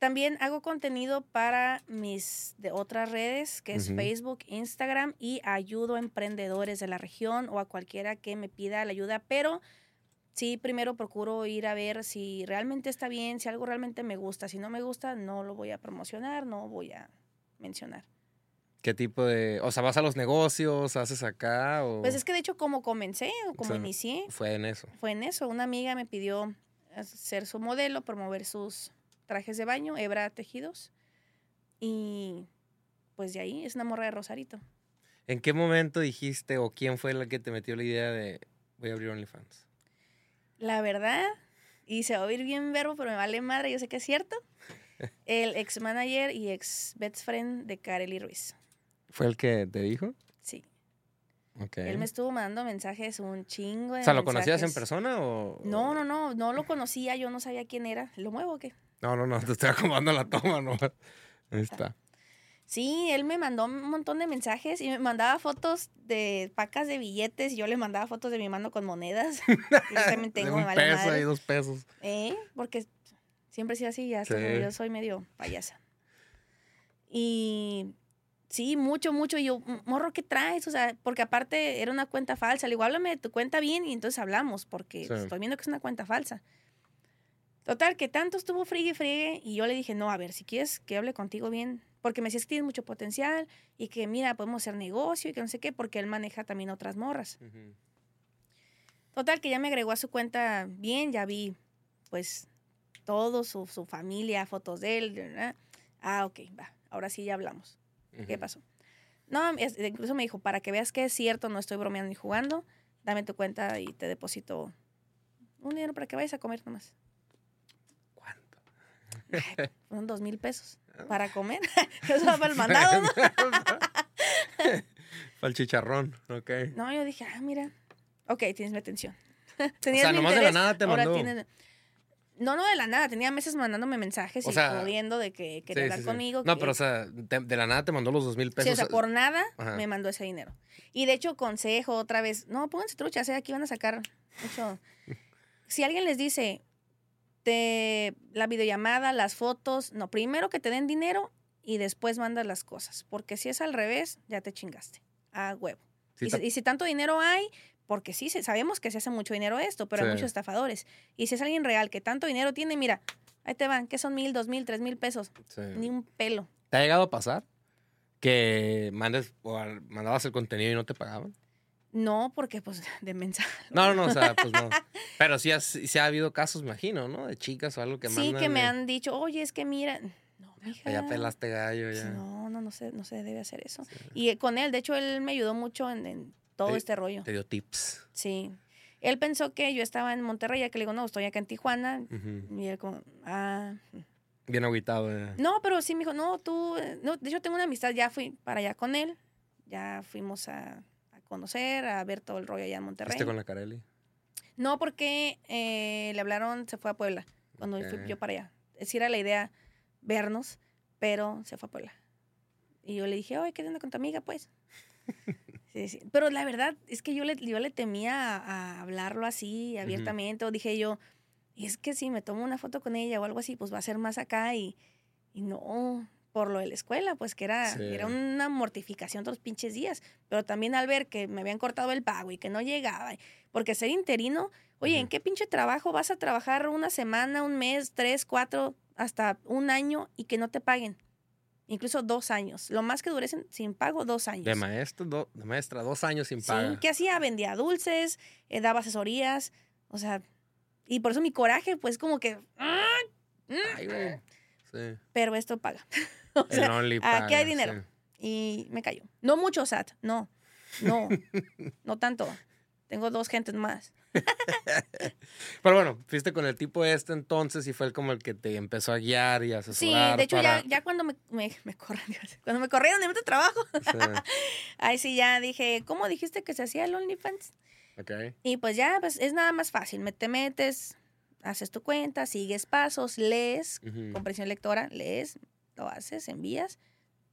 También hago contenido para de otras redes, que es Facebook, Instagram, y ayudo a emprendedores de la región o a cualquiera que me pida la ayuda. Pero sí, primero procuro ir a ver si realmente está bien, si algo realmente me gusta. Si no me gusta, no lo voy a promocionar, no voy a mencionar. ¿Qué tipo de...? O sea, ¿vas a los negocios? ¿Haces acá? O... Pues es que, de hecho, como comencé o como inicié... Fue en eso. Una amiga me pidió ser su modelo, promover sus... trajes de baño, hebra, tejidos. Y pues de ahí es una morra de Rosarito. ¿En qué momento dijiste o quién fue la que te metió la idea de voy a abrir OnlyFans? La verdad, y se va a oír bien verbo, pero me vale madre, yo sé que es cierto. El ex manager y ex best friend de Karely Ruiz. ¿Fue el que te dijo? Sí. Okay. Él me estuvo mandando mensajes, un chingo de... O sea, ¿lo conocías en persona o...? No lo conocía, yo no sabía quién era. ¿Lo muevo o qué? No, te estoy acomodando la toma, no. Ahí está. Sí, él me mandó un montón de mensajes y me mandaba fotos de pacas de billetes y yo le mandaba fotos de mi mano con monedas. Yo también tengo, me vale madre. Un peso y 2 pesos. Porque siempre he sido así, ya sí. Yo soy medio payasa. Y sí, mucho. Y yo, morro, ¿qué traes? O sea, porque aparte era una cuenta falsa. Le digo, háblame de tu cuenta bien y entonces hablamos, porque estoy viendo que es una cuenta falsa. Total, que tanto estuvo friegue, y yo le dije, no, a ver, si quieres que hable contigo bien, porque me decías que tienes mucho potencial, y que mira, podemos hacer negocio, y que no sé qué, porque él maneja también otras morras. Uh-huh. Total, que ya me agregó a su cuenta bien, ya vi, pues, todo, su familia, fotos de él, ¿verdad? Ah, ok, va, ahora sí ya hablamos. Uh-huh. ¿Qué pasó? No, incluso me dijo, para que veas que es cierto, no estoy bromeando ni jugando, dame tu cuenta y te deposito un dinero para que vayas a comer nomás. Ay, fueron 2,000 pesos para comer. Eso va para el mandado, ¿no? Para el chicharrón, ok. No, yo dije, mira. Ok, tienes mi atención. Tenías, o sea, nomás interés. De la nada te mandó. Tienes... No, de la nada. Tenía meses mandándome mensajes, o sea, y jodiendo de que quería hablar conmigo. No, que... pero o sea, de la nada te mandó los 2,000 pesos. Sí, o sea, por nada. Ajá. Me mandó ese dinero. Y de hecho, consejo otra vez. No, pónganse truchas, aquí van a sacar mucho. Si alguien les dice... la videollamada, las fotos, no, primero que te den dinero y después mandas las cosas, porque si es al revés, ya te chingaste, a huevo. Sí, y si tanto dinero hay, porque sí, sabemos que se hace mucho dinero esto, pero hay muchos estafadores, y si es alguien real que tanto dinero tiene, mira, ahí te van, que son 1,000, 2,000, 3,000 pesos, ni un pelo. ¿Te ha llegado a pasar que mandabas el contenido y no te pagaban? No, porque pues de mensaje. No, o sea, pues no. Pero sí ha habido casos, imagino, ¿no? De chicas o algo que mandan. Sí, que me han dicho, oye, es que mira. No, mija. Ya pelaste gallo, ya. No se debe hacer eso. Sí. Y con él, de hecho, él me ayudó mucho en todo este rollo. Te dio tips. Sí. Él pensó que yo estaba en Monterrey, ya que le digo, no, estoy acá en Tijuana. Uh-huh. Y él como, Bien agüitado. No, pero sí me dijo, no, tú... No, de hecho, tengo una amistad, ya fui para allá con él. Ya fuimos a... conocer, a ver todo el rollo allá en Monterrey. ¿Fuiste con la Karely? No, porque le hablaron, se fue a Puebla, cuando fui yo para allá. Esa era la idea, vernos, pero se fue a Puebla. Y yo le dije, oye, ¿qué onda con tu amiga, pues? Sí. Pero la verdad es que yo le temía a hablarlo así, abiertamente. Uh-huh. O dije yo, es que si me tomo una foto con ella o algo así, pues va a ser más acá y no... por lo de la escuela, pues que era una mortificación todos los pinches días. Pero también al ver que me habían cortado el pago y que no llegaba. Porque ser interino, oye, ¿en qué pinche trabajo vas a trabajar una semana, un mes, 3, 4, hasta un año y que no te paguen? Incluso 2 años. Lo más que duré sin pago, 2 años. De maestro, de maestra, 2 años sin pago. Sí, ¿qué hacía? Vendía dulces, daba asesorías, o sea, y por eso mi coraje, pues como que... Ay, güey. Sí. Pero esto paga. O sea, aquí paga, hay dinero. Sí. Y me cayó. No mucho SAT, no, no tanto. Tengo 2 gentes más. Pero bueno, fuiste con el tipo este entonces y fue como el que te empezó a guiar y asesorar. Sí, de hecho ya cuando me corrieron de mi trabajo, sí. Ahí sí ya dije, ¿cómo dijiste que se hacía el OnlyFans? Okay. Y pues ya pues, es nada más fácil, te metes, haces tu cuenta, sigues pasos, lees, comprensión lectora, lees, lo haces, envías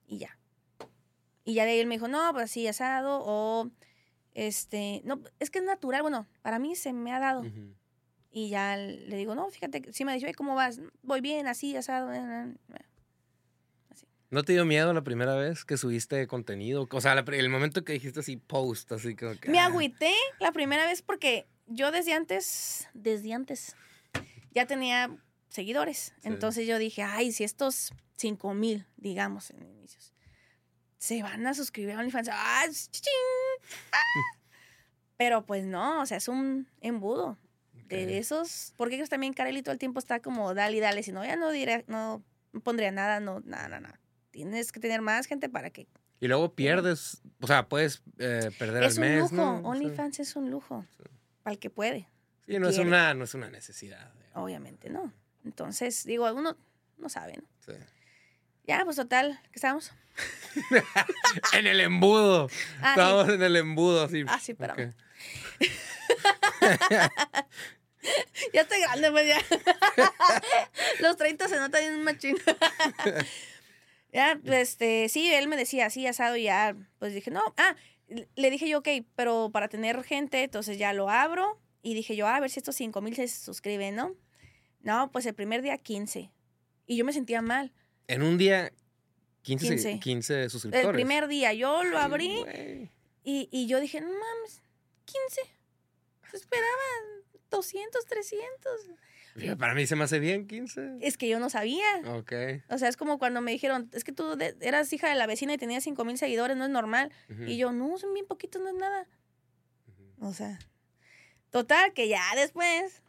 y ya. Y ya de ahí él me dijo, no, pues así asado o... no, es que es natural, bueno, para mí se me ha dado. Uh-huh. Y ya le digo, no, fíjate, sí me ha dicho, ¿cómo vas? Voy bien, así, asado. Así. ¿No te dio miedo la primera vez que subiste contenido? O sea, el momento que dijiste así, post, así como que... Me agüité la primera vez porque yo desde antes, ya tenía seguidores. Sí. Entonces yo dije, ay, si estos 5,000, digamos, en inicios, se van a suscribir a OnlyFans. ¡Ah! Pero pues no, o sea, es un embudo. Okay. De esos. Porque ellos también, Karely, todo el tiempo está como dale. Si no, ya no pondría nada. Tienes que tener más gente para que... Y luego pierdes, o sea, puedes perder el mes. Es un lujo, ¿no? OnlyFans, sí. Es un lujo. Sí. Para el que puede. Sí, no es una necesidad. Digamos. Obviamente no. Entonces, digo, algunos no saben, ¿no? Sí. Ya, pues total, ¿qué estamos? En el embudo. Estamos en el embudo, así. Ah, sí, pero. Okay. Ya estoy grande, pues ya. Los 30 se notan en un machín. Ya, sí, él me decía así, asado, y ya, pues dije, no. Le dije yo, ok, pero para tener gente, entonces ya lo abro. Y dije yo, a ver si estos 5,000 se suscriben, ¿no? No, pues el primer día 15. Y yo me sentía mal. En un día, 15 suscriptores. El primer día, yo lo abrí. Ay, y yo dije, no mames, 15. Se esperaban 200, 300. Mira, para mí se me hace bien 15. Es que yo no sabía. Ok. O sea, es como cuando me dijeron, es que tú eras hija de la vecina y tenías 5,000 seguidores, no es normal. Uh-huh. Y yo, no, son bien poquitos, no es nada. Uh-huh. O sea, total, que ya después...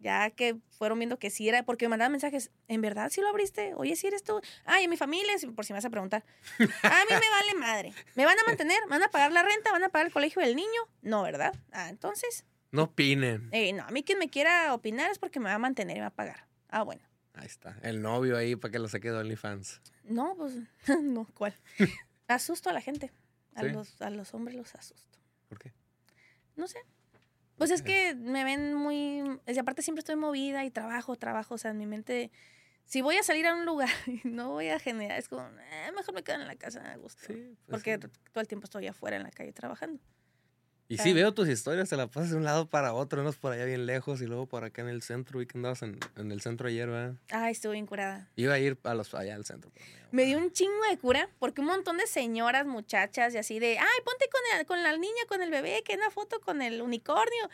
Ya que fueron viendo que sí era, porque me mandaban mensajes, ¿en verdad sí lo abriste? Oye, ¿sí eres tú? Ay, en mi familia, por si me vas a preguntar. A mí me vale madre. ¿Me van a mantener? ¿Me van a pagar la renta? ¿Van a pagar el colegio del niño? No, ¿verdad? Entonces. No opinen. No, a mí quien me quiera opinar es porque me va a mantener y me va a pagar. Bueno. Ahí está. El novio ahí para que lo saque de OnlyFans. No, pues, no, ¿cuál? Asusto a la gente. ¿Sí? A los hombres los asusto. ¿Por qué? No sé. Pues es que me ven muy... Aparte siempre estoy movida y trabajo. O sea, en mi mente... Si voy a salir a un lugar y no voy a generar... Es como, mejor me quedo en la casa a gusto. Sí, pues porque sí. Todo el tiempo estoy afuera en la calle trabajando. Y sí, veo tus historias. Te la pasas de un lado para otro. Unos por allá bien lejos y luego por acá en el centro. Y que andabas en el centro ayer, ¿verdad? Ay, estuve bien curada. Iba a ir allá al centro. Me dio un chingo de cura porque un montón de señoras, muchachas y así de, ay, ponte con la niña, con el bebé, que una foto con el unicornio.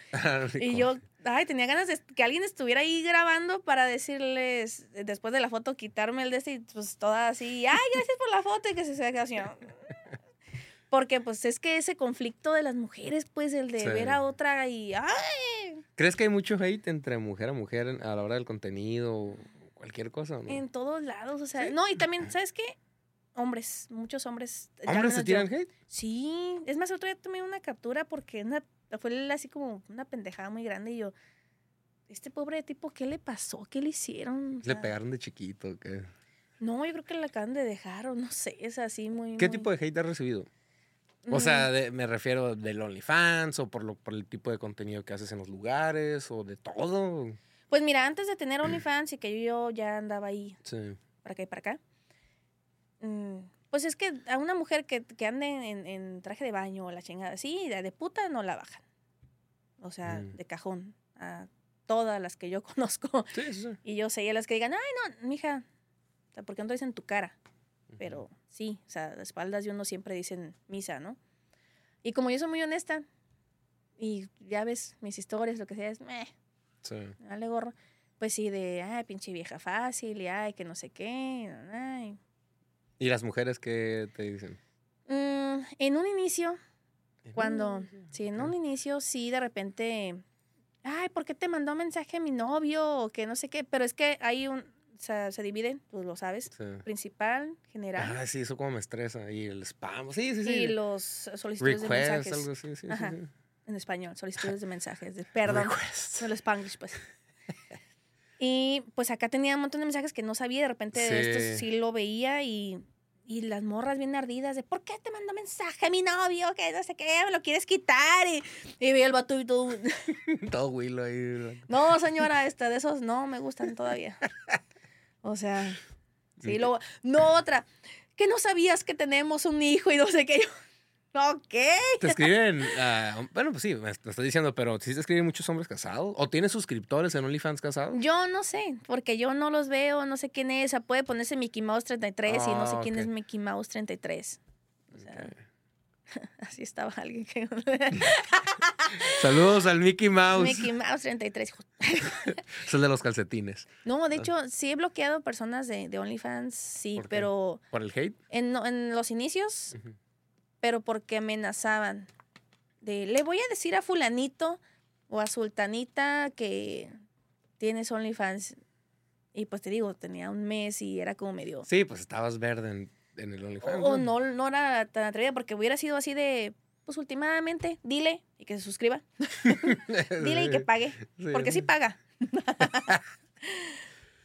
Y yo, ay, tenía ganas de que alguien estuviera ahí grabando para decirles, después de la foto, quitarme el de este y pues toda así, ay, gracias por la foto y que se sea canción. Porque pues es que ese conflicto de las mujeres, pues el de ver a otra y, ay. ¿Crees que hay mucho hate entre mujer a mujer a la hora del contenido? Cualquier cosa, ¿no? En todos lados, o sea... ¿Sí? No, y también, ¿sabes qué? Hombres, muchos hombres... ¿Hombres se tiran hate? Sí. Es más, otro día tomé una captura porque fue así como una pendejada muy grande y yo... Este pobre tipo, ¿qué le pasó? ¿Qué le hicieron? O sea, ¿le pegaron de chiquito o qué? No, yo creo que le acaban de dejar o no sé, es así muy... ¿Qué tipo de hate has recibido? O sea, me refiero del OnlyFans o por el tipo de contenido que haces en los lugares o de todo... Pues mira, antes de tener OnlyFans y que yo ya andaba ahí, sí, para acá y para acá, pues es que a una mujer que ande en traje de baño o la chingada, sí, de puta no la bajan. O sea, de cajón. A todas las que yo conozco. Sí. Y yo sé, a las que digan, ay, no, mija, o sea, ¿por qué no te dicen tu cara? Pero sí, o sea, de espaldas de uno siempre dicen misa, ¿no? Y como yo soy muy honesta, y ya ves mis historias, lo que sea, es meh. Sí. Dale gorro. Pues sí, de, ay, pinche vieja fácil, y ay, que no sé qué. Ay. ¿Y las mujeres qué te dicen? En un inicio, sí, de repente, ay, ¿por qué te mandó mensaje mi novio? O que no sé qué, pero es que hay o sea, se dividen, pues lo sabes, sí. Principal, general. Ah, sí, eso como me estresa. Y el spam, sí. Y los solicitudes de mensajes. Algo así, sí. En español, solicitudes de mensajes. Perdón, no el spanglish, pues. Y pues acá tenía un montón de mensajes que no sabía, de repente sí. Esto sí lo veía y las morras bien ardidas de ¿por qué te mandó mensaje mi novio? Que no sé qué, me lo quieres quitar. Y vi el vato y todo. Todo huilo ahí. No, señora, de esos no me gustan todavía. O sea, sí, luego, no otra, que no sabías que tenemos un hijo y no sé qué. Ok. Te escriben, bueno, pues sí, me estás diciendo, pero ¿sí te escriben muchos hombres casados? ¿O tienes suscriptores en OnlyFans casados? Yo no sé, porque yo no los veo, no sé quién es. O sea, puede ponerse Mickey Mouse 33 y no sé quién es Mickey Mouse 33. O sea, así estaba alguien que... Saludos al Mickey Mouse. Mickey Mouse 33. Es el de los calcetines. No, de hecho, sí he bloqueado personas de OnlyFans, sí, ¿por pero... ¿Por el hate? En los inicios... Uh-huh. Pero porque amenazaban de, le voy a decir a fulanito o a sultanita que tienes OnlyFans. Y pues te digo, tenía un mes y era como medio... Sí, pues estabas verde en el OnlyFans. O no era tan atrevida porque hubiera sido así de, pues últimamente, dile y que se suscriba. Dile y que pague, sí, porque sí paga.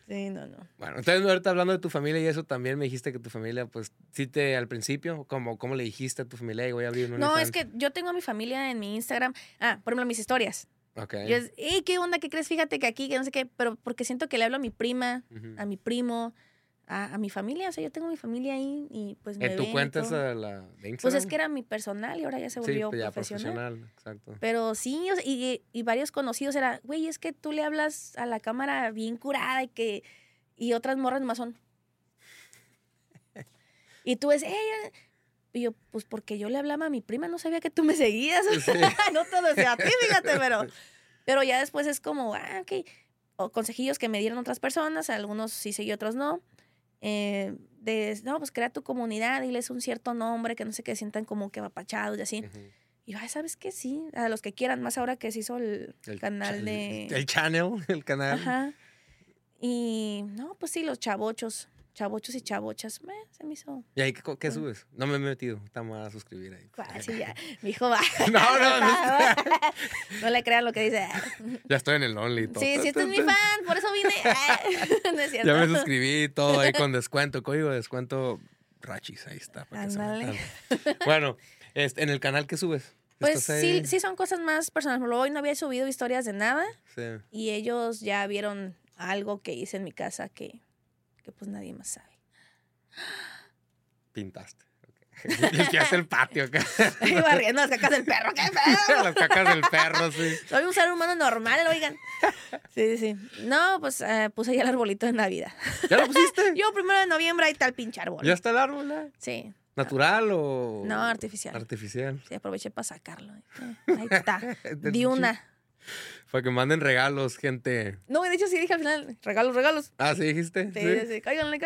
Sí, no. Bueno, entonces ahorita hablando de tu familia y eso, también me dijiste que tu familia, pues, sí te, al principio, ¿cómo le dijiste a tu familia? Y voy a abrir un OnlyFans. Es que yo tengo a mi familia en mi Instagram. Por ejemplo, mis historias. Ok. Yo es, ¿qué onda? ¿Qué crees? Fíjate que aquí, que no sé qué, pero porque siento que le hablo a mi prima, uh-huh. a mi primo, a mi familia. O sea, yo tengo a mi familia ahí y pues me ven. ¿Tu cuenta es la de Instagram? Pues es que era mi personal y ahora ya se volvió profesional. Exacto. Pero sí, y varios conocidos era, güey, es que tú le hablas a la cámara bien curada y otras morras nomás son. Y tú es, y yo, pues porque yo le hablaba a mi prima, no sabía que tú me seguías. Sí. No te lo decía a ti, fíjate, pero ya después es como, ok. O consejillos que me dieron otras personas, algunos sí seguí, otros no. Pues crea tu comunidad y les un cierto nombre que no sé qué, sientan como que apapachados y así. Uh-huh. Y ¿sabes qué? Sí, a los que quieran, más ahora que se hizo el canal el canal. Ajá. Y pues sí, los chavochos y chavochas, se me hizo. ¿Y ahí qué subes? No me he metido, estamos a suscribir ahí. Sí, ya, mi hijo va. No. No le crean lo que dice. Ya estoy en el Only. Sí, este es mi fan, por eso vine. No es cierto. Ya me suscribí todo ahí con descuento, código de descuento Rachis, ahí está. Ándale. Bueno, en el canal, ¿qué subes? Pues sí son cosas más personales. Hoy no había subido historias de nada. Sí. Y ellos ya vieron algo que hice en mi casa que pues nadie más sabe. Pintaste. Okay. Limpiaste el patio acá. Iba riendo las cacas del perro. ¿Qué perro? Las cacas del perro, sí. Soy un ser humano normal, oigan. Sí. No, pues puse ya el arbolito de Navidad. ¿Ya lo pusiste? Yo 1 de noviembre ahí está el pinche árbol. ¿Ya está el árbol? Sí. ¿Natural o...? No, artificial. Artificial. Sí, aproveché para sacarlo. Ahí está. Di una... Para que manden regalos, gente. No, de hecho sí dije al final, regalos. Ah, ¿sí dijiste? Sí, cáiganle.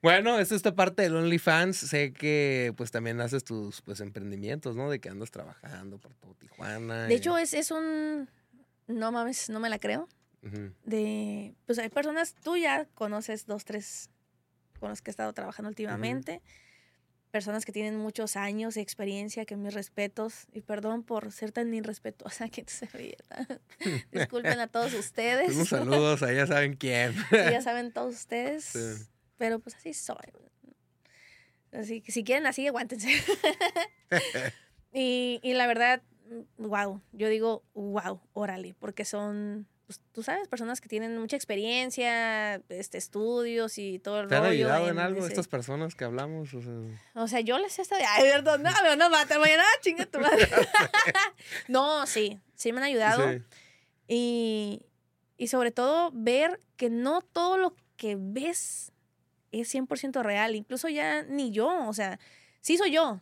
Bueno, esta es parte del OnlyFans. Sé que pues también haces tus emprendimientos, ¿no? De que andas trabajando por todo Tijuana. De hecho, es un... No mames, no me la creo. Uh-huh. Pues hay personas, tú ya conoces 2, 3 con los que he estado trabajando últimamente. Uh-huh. Personas que tienen muchos años de experiencia, que mis respetos, y perdón por ser tan irrespetuosa que se ríe. Disculpen a todos ustedes. Un saludos a ya saben quién. Ya saben todos ustedes, sí. Pero pues así soy. Así que si quieren así, aguántense. y la verdad, wow, yo digo wow, órale, porque son, pues, tú sabes, personas que tienen mucha experiencia, estudios y todo el rollo. ¿Te han ayudado en algo estas personas que hablamos? O sea, yo les he estado... Ay, perdón, no maten mañana, chinga tu madre. No, sí me han ayudado. Sí. Y sobre todo ver que no todo lo que ves es 100% real. Incluso ya ni yo, o sea, sí soy yo.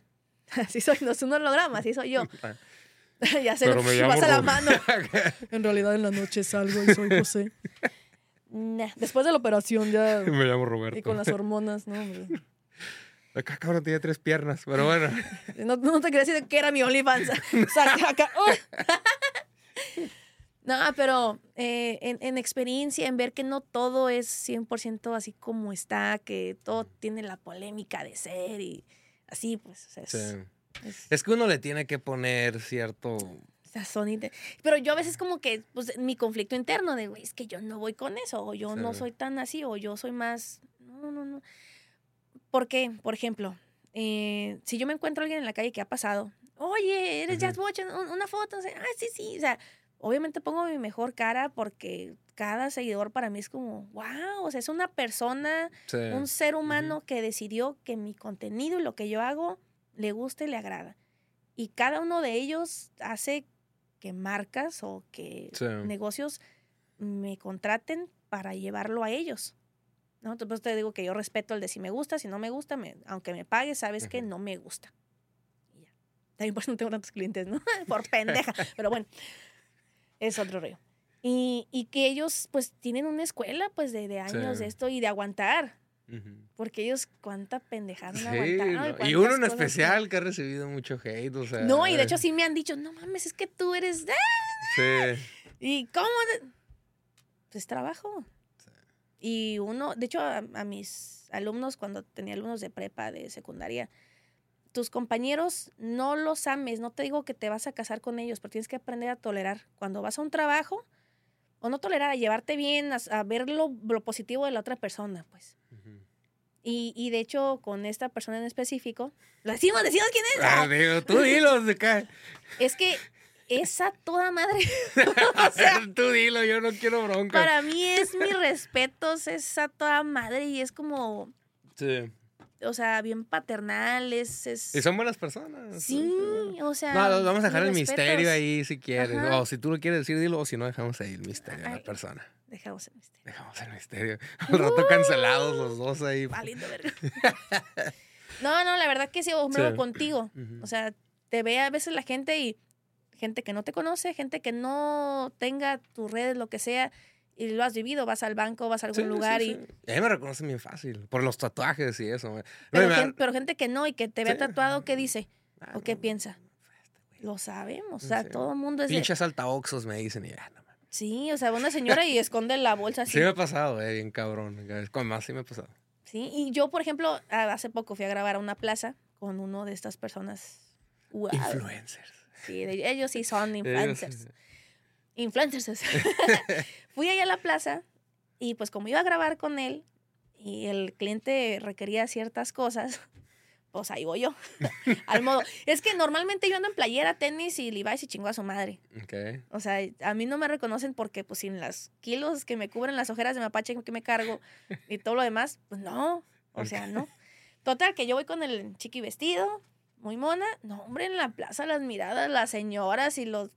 Sí soy, no es un holograma, sí soy yo. Ya se lo pasa la mano. En realidad en la noche salgo y soy José. Después de la operación ya... Me llamo Roberto. Y con las hormonas, no, hombre. Acá, cabrón, tiene 3 piernas, pero bueno. No, no te quería decir que era mi OnlyFans. O sea, acá, no, pero en experiencia, en ver que no todo es 100% así como está, que todo tiene la polémica de ser y así, pues. O sea, sí. Es que uno le tiene que poner cierto... Pero yo a veces como que, pues, mi conflicto interno de, güey, es que yo no voy con eso, o yo no soy tan así, o yo soy más... No. Porque, por ejemplo, si yo me encuentro a alguien en la calle que ha pasado, oye, eres Jazz Vocho, una foto, o sea, ah, sí, o sea, obviamente pongo mi mejor cara porque cada seguidor para mí es como, wow, o sea, es una persona, un ser humano que decidió que mi contenido y lo que yo hago le gusta y le agrada. Y cada uno de ellos hace que marcas o que negocios me contraten para llevarlo a ellos. No, entonces te digo que yo respeto el de si me gusta, si no me gusta, aunque me pague, sabes que no me gusta. Y ya. También por eso no tengo tantos clientes, ¿no? Por pendeja. Pero bueno, es otro río. Y que ellos, pues, tienen una escuela, pues, de años de esto y de aguantar. Porque ellos cuánta pendejada aguantaron. No. Y uno en especial que ha recibido mucho hate, o sea. No, y de hecho sí me han dicho, no mames, es que tú eres... Sí. ¿Y cómo? Pues trabajo. Y uno, de hecho, a mis alumnos, cuando tenía alumnos de prepa, de secundaria, tus compañeros no los ames, no te digo que te vas a casar con ellos, pero tienes que aprender a tolerar. Cuando vas a un trabajo, o no tolerar, a llevarte bien, a ver lo positivo de la otra persona, pues. Y de hecho, con esta persona en específico, lo decimos quién es. Ah, digo, tú dilo, se cae. Es que... Esa toda madre. O sea, tú dilo, yo no quiero bronca. Para mí es mis respetos, esa toda madre, y es como... Sí. O sea, bien paternal, es... Y son buenas personas. Sí, o sea... No, vamos a dejar el misterio ahí si quieres. Ajá. O si tú lo quieres decir, dilo, o si no, dejamos ahí el misterio de la persona. Dejamos el misterio. Al rato cancelados los dos ahí. Valiendo verga. No, la verdad que sí, hombre, contigo. O sea, te ve a veces la gente y... Gente que no te conoce, gente que no tenga tus redes, lo que sea, y lo has vivido, vas al banco, vas a algún lugar y... A mí me reconocen bien fácil, por los tatuajes y eso. No, pero gente que no y que te vea tatuado, ¿qué dice? ¿O qué piensa? Lo sabemos, o sea, todo el mundo es... Pinches altaoxos me dicen y... Sí, o sea, una señora y esconde la bolsa así. Sí me ha pasado, bien cabrón. Con más sí me ha pasado. Sí, y yo, por ejemplo, hace poco fui a grabar a una plaza con uno de estas personas... Wow. Influencers. Sí, ellos sí son influencers. Fui allá a la plaza y pues como iba a grabar con él y el cliente requería ciertas cosas, pues ahí voy yo. Al modo. Es que normalmente yo ando en playera, tenis y Levi's y chingo a su madre. Okay. O sea, a mí no me reconocen porque pues sin los kilos que me cubren las ojeras de mapache que me cargo y todo lo demás, pues no. O sea, no. Total, que yo voy con el chiqui vestido. Muy mona. No, hombre, en la plaza las miradas, las señoras y los...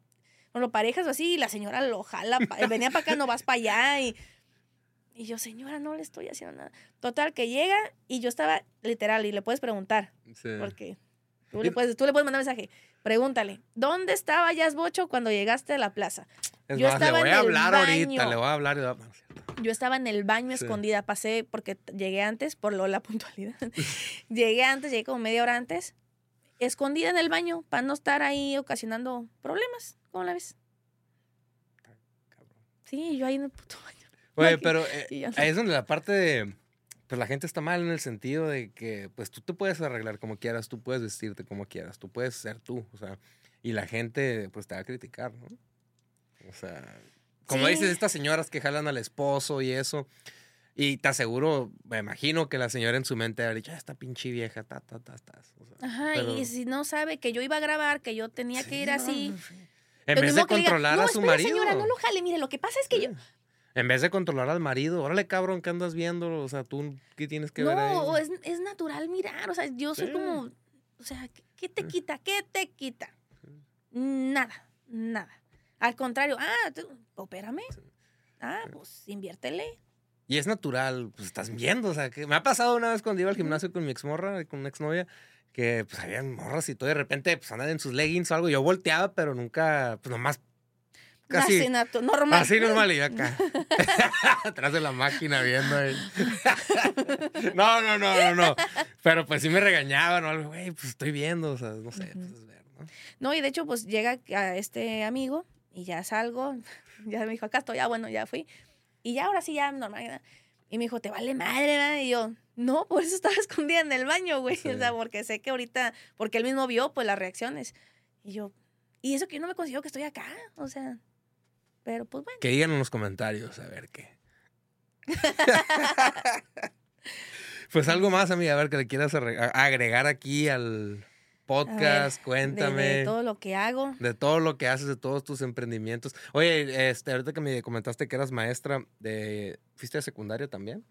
Bueno, parejas o así, y la señora lo jala. Venía para acá, no vas para allá. Y yo, señora, no le estoy haciendo nada. Total, que llega y yo estaba literal, y le puedes preguntar. Sí. Porque tú le puedes mandar mensaje. Pregúntale, ¿dónde estaba Jazz Vocho cuando llegaste a la plaza? Es yo más, estaba en el baño. Le voy a hablar ahorita. Yo estaba en el baño escondida. Pasé porque llegué antes, por la puntualidad. Llegué como media hora antes. Escondida en el baño para no estar ahí ocasionando problemas. ¿Cómo la ves? Cabrón. Sí, yo ahí en el puto baño. Oye, pero ahí es donde la parte de... Pues la gente está mal en el sentido de que pues tú te puedes arreglar como quieras, tú puedes vestirte como quieras, tú puedes ser tú, o sea, y la gente pues te va a criticar, ¿no? O sea, como dices, estas señoras que jalan al esposo y eso... Y te aseguro, me imagino que la señora en su mente habría dicho, esta pinche vieja, ta. O sea, y si no sabe que yo iba a grabar, que yo tenía que ir así. En vez de controlar a su marido. No, señora, no lo jale, mire, lo que pasa es que yo... En vez de controlar al marido, órale, cabrón, ¿qué andas viendo? O sea, ¿tú qué tienes que ver ahí? No, es natural mirar, o sea, yo soy como... O sea, ¿qué te quita? Sí. Nada. Al contrario, opérame. Sí. Pues inviértele. Y es natural, pues estás viendo, o sea, que me ha pasado una vez cuando iba al gimnasio con mi exmorra, con una exnovia, que pues habían morras y todo, de repente pues andan en sus leggings o algo, yo volteaba, pero nunca, pues nomás casi así normal. Así normal y acá. Atrás de la máquina viendo ahí. No. Pero pues sí me regañaban o algo, güey, pues estoy viendo, o sea, no sé. Pues, ver, ¿no? No, y de hecho, pues llega a este amigo y ya salgo. Ya me dijo, acá estoy, ya bueno, ya fui. Y ya ahora sí, ya normal. Y me dijo, te vale madre, ¿verdad? Y yo, no, por eso estaba escondida en el baño, güey. Sí. O sea, porque sé que ahorita, porque él mismo vio, pues, las reacciones. Y yo, y eso que yo no me considero que estoy acá, o sea, pero pues bueno. Que digan en los comentarios, a ver qué. Pues algo más, amiga, a ver, que le quieras agregar aquí al podcast, ver, cuéntame. De todo lo que hago. De todo lo que haces, de todos tus emprendimientos. Oye, ahorita que me comentaste que eras maestra de, ¿fuiste de secundaria también?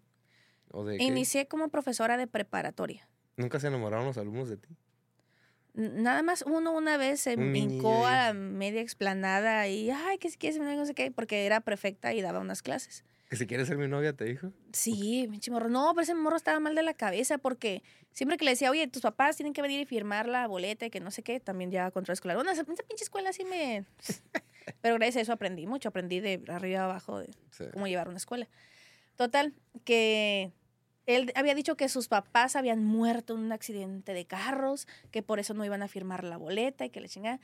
¿O de Inicié como profesora de preparatoria. ¿Nunca se enamoraron los alumnos de ti? Nada más una vez se brincó a media explanada y, ay, que si quieres ser mi novia, no sé qué, porque era prefecta y daba unas clases. ¿Que si quieres ser mi novia, te dijo? Sí, mi chimorro. No, pero ese morro estaba mal de la cabeza porque siempre que le decía, oye, tus papás tienen que venir y firmar la boleta y que no sé qué, también ya contra escolar. Bueno, esa pinche escuela sí me... Pero gracias a eso aprendí mucho, aprendí de arriba a abajo de cómo llevar una escuela. Total, que... Él había dicho que sus papás habían muerto en un accidente de carros, que por eso no iban a firmar la boleta y que le chingada.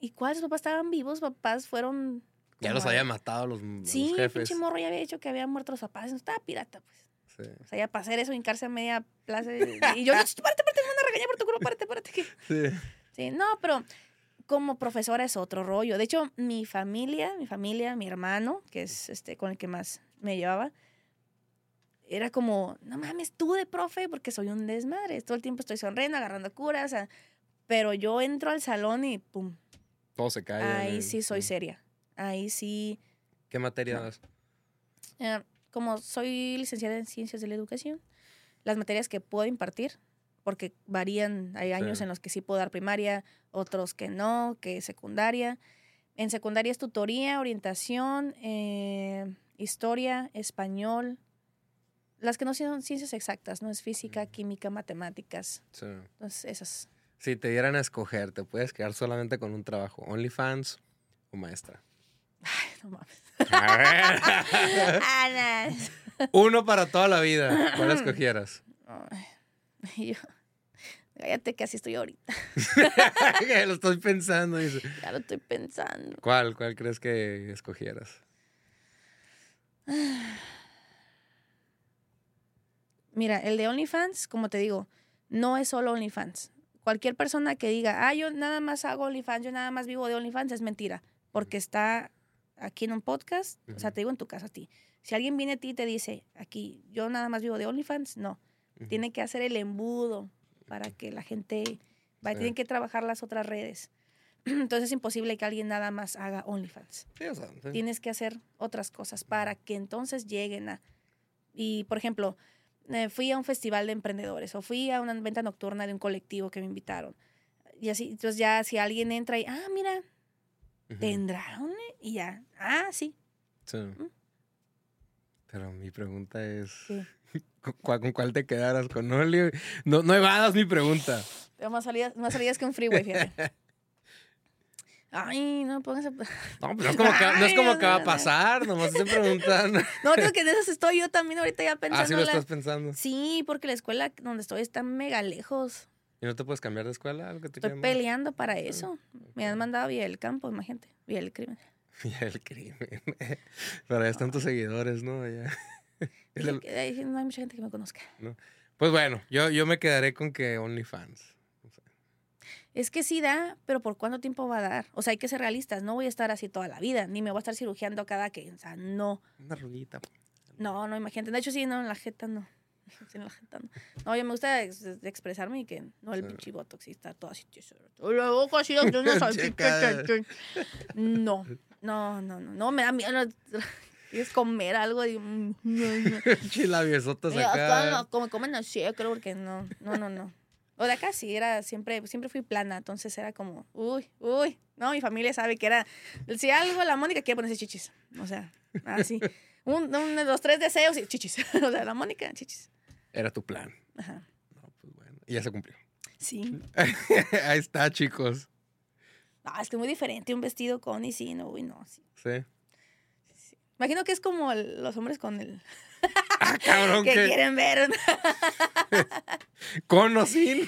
¿Y cuáles sus papás estaban vivos? Papás fueron... Ya los habían matado los jefes. Sí, pinche morro ya había dicho que habían muerto los papás. No estaba pirata, pues. Sí. O sea, ya para hacer eso, hincarse a media plaza. Y yo, párate, me van a regañar por tu culo, párate. Que... Sí. Sí, no, pero como profesora es otro rollo. De hecho, mi familia, mi hermano, que es con el que más me llevaba, era como, no mames, tú de profe, porque soy un desmadre. Todo el tiempo estoy sonriendo, agarrando curas. O sea, pero yo entro al salón y pum. Todo se cae. Ahí sí soy seria. Ahí sí. ¿Qué materia das? Como soy licenciada en Ciencias de la Educación, las materias que puedo impartir, porque varían, hay años en los que sí puedo dar primaria, otros que no, que secundaria. En secundaria es tutoría, orientación, historia, español. Las que no son ciencias exactas, ¿no? Es física, química, matemáticas. Sí. Entonces, esas. Si te dieran a escoger, ¿te puedes quedar solamente con un trabajo? ¿OnlyFans o maestra? Ay, no mames. A ver. Anas. Uno para toda la vida. ¿Cuál escogieras? Ay, yo... Cállate que así estoy ahorita. Lo estoy pensando, dice. Ya lo estoy pensando. ¿Cuál crees que escogieras? Mira, el de OnlyFans, como te digo, no es solo OnlyFans. Cualquier persona que diga, yo nada más hago OnlyFans, yo nada más vivo de OnlyFans, es mentira. Porque está aquí en un podcast, o sea, te digo en tu casa a ti. Si alguien viene a ti y te dice, aquí, yo nada más vivo de OnlyFans, no. Tiene que hacer el embudo para que la gente vaya. Tienen que trabajar las otras redes. Entonces es imposible que alguien nada más haga OnlyFans. Sí, o sea, sí. Tienes que hacer otras cosas para que entonces lleguen a... Y, por ejemplo... Fui a un festival de emprendedores o fui a una venta nocturna de un colectivo que me invitaron. Y así, entonces ya si alguien entra y, mira, ¿tendrán? Y ya, sí. Pero mi pregunta es, ¿con cuál te quedaras? ¿Con Oli? No evadas mi pregunta. Tengo más salidas que un freeway, fíjate. Ay, no, pónganse... No, pero no es como que va a pasar, nomás se preguntan. No, creo que en esas estoy yo también ahorita ya pensando. Ah, sí lo estás pensando. Sí, porque la escuela donde estoy está mega lejos. ¿Y no te puedes cambiar de escuela? Algo que te estoy peleando para eso. Okay. Me han mandado vía el campo, imagínate, vía el crimen. Vía el crimen. Pero ya están tus seguidores, ¿no? Ya. No hay mucha gente que me conozca. No. Pues bueno, yo me quedaré con que OnlyFans. Es que sí da, pero ¿por cuánto tiempo va a dar? O sea, hay que ser realistas. No voy a estar así toda la vida, ni me voy a estar cirugiando cada que... O sea, no. Una ruguita. No, imagínate. De hecho, sí, no, en la jeta no. Sí, en la jeta no. No, yo me gusta expresarme y que no el pinche botox y estar todo así. La boca así, no. No, me da miedo. Es comer algo y... Chilabiesotas acá. Como comen así, creo, porque no. O de acá sí, era siempre fui plana, entonces era como, uy. No, mi familia sabe que era, si algo la Mónica quiere ponerse chichis. O sea, así. Los tres deseos y chichis. O sea, la Mónica, chichis. Era tu plan. Ajá. No, pues bueno. Y ya se cumplió. Sí. Ahí está, chicos. Ah, es que es muy diferente un vestido con y sin, uy, no. Sí. Sí. Sí. Imagino que es como los hombres con el... Ah, cabrón. Que quieren ver. Con o sin.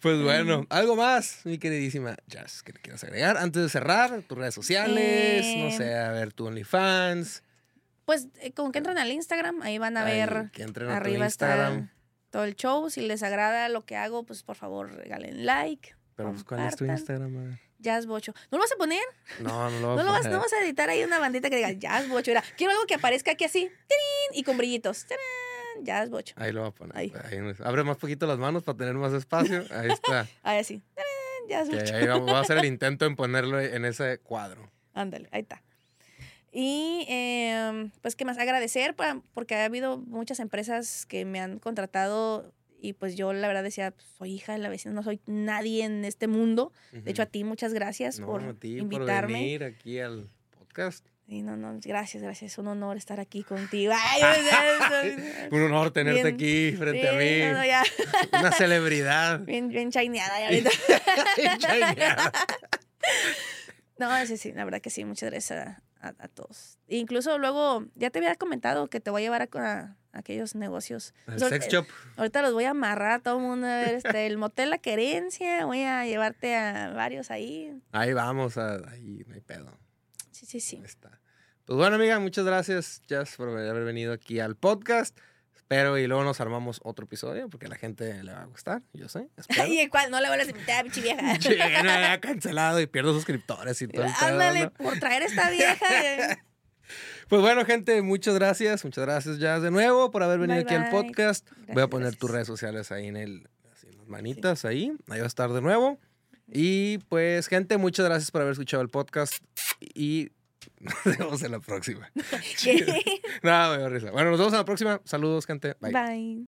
Pues bueno, algo más, mi queridísima Jazz, que quieras agregar antes de cerrar, tus redes sociales, no sé, a ver, tu OnlyFans. Pues con que entren al Instagram, ahí van a ver. Que entren a tu Instagram. Está todo el show. Si les agrada lo que hago, pues por favor, regalen like. Pero pues, ¿cuál es tu Instagram? A ver. Jazz Vocho. ¿No lo vas a poner? No, no lo voy a poner. No vas a editar ahí una bandita que diga Jazz Vocho. Mira, quiero algo que aparezca aquí así, ¡tirín! Y con brillitos. ¡Tarán! Jazz Vocho. Ahí lo voy a poner. Ahí. Abre más poquito las manos para tener más espacio. Ahí está. Ahí sí. ¡Tarán! Jazz Vocho. Ahí voy a hacer el intento en ponerlo en ese cuadro. Ándale, ahí está. Y pues, ¿qué más? Agradecer porque ha habido muchas empresas que me han contratado. Y pues yo la verdad decía, pues, soy hija de la vecina, no soy nadie en este mundo. Uh-huh. De hecho, a ti muchas gracias por invitarme. Por venir aquí al podcast. Sí, no, gracias. Es un honor estar aquí contigo. Ay, un honor tenerte bien, aquí frente bien, a mí. Ya. Una celebridad. Bien chaineada. Bien chaineada. No, sí, la verdad que sí, muchas gracias a todos. E incluso luego, ya te había comentado que te voy a llevar a aquellos negocios. El sex shop. Ahorita los voy a amarrar a todo el mundo. A ver, el motel La Querencia. Voy a llevarte a varios ahí. Ahí vamos. Ahí no hay pedo. Sí. Ahí está. Pues bueno, amiga, muchas gracias, Jazz, por haber venido aquí al podcast. Espero y luego nos armamos otro episodio porque a la gente le va a gustar, yo sé. Y el cual no le vuelvas a invitar a mi vieja. Vieja me había cancelado y pierdo suscriptores y todo. Ándale, ¿no? Por traer a esta vieja. Pues bueno, gente, muchas gracias Jazz de nuevo por haber venido aquí al podcast. Gracias, voy a poner tus redes sociales ahí en las manitas, sí. Ahí va a estar de nuevo. Y pues, gente, muchas gracias por haber escuchado el podcast y... Nos vemos en la próxima. Nada, me da risa. Bueno, nos vemos en la próxima. Saludos, gente. Bye.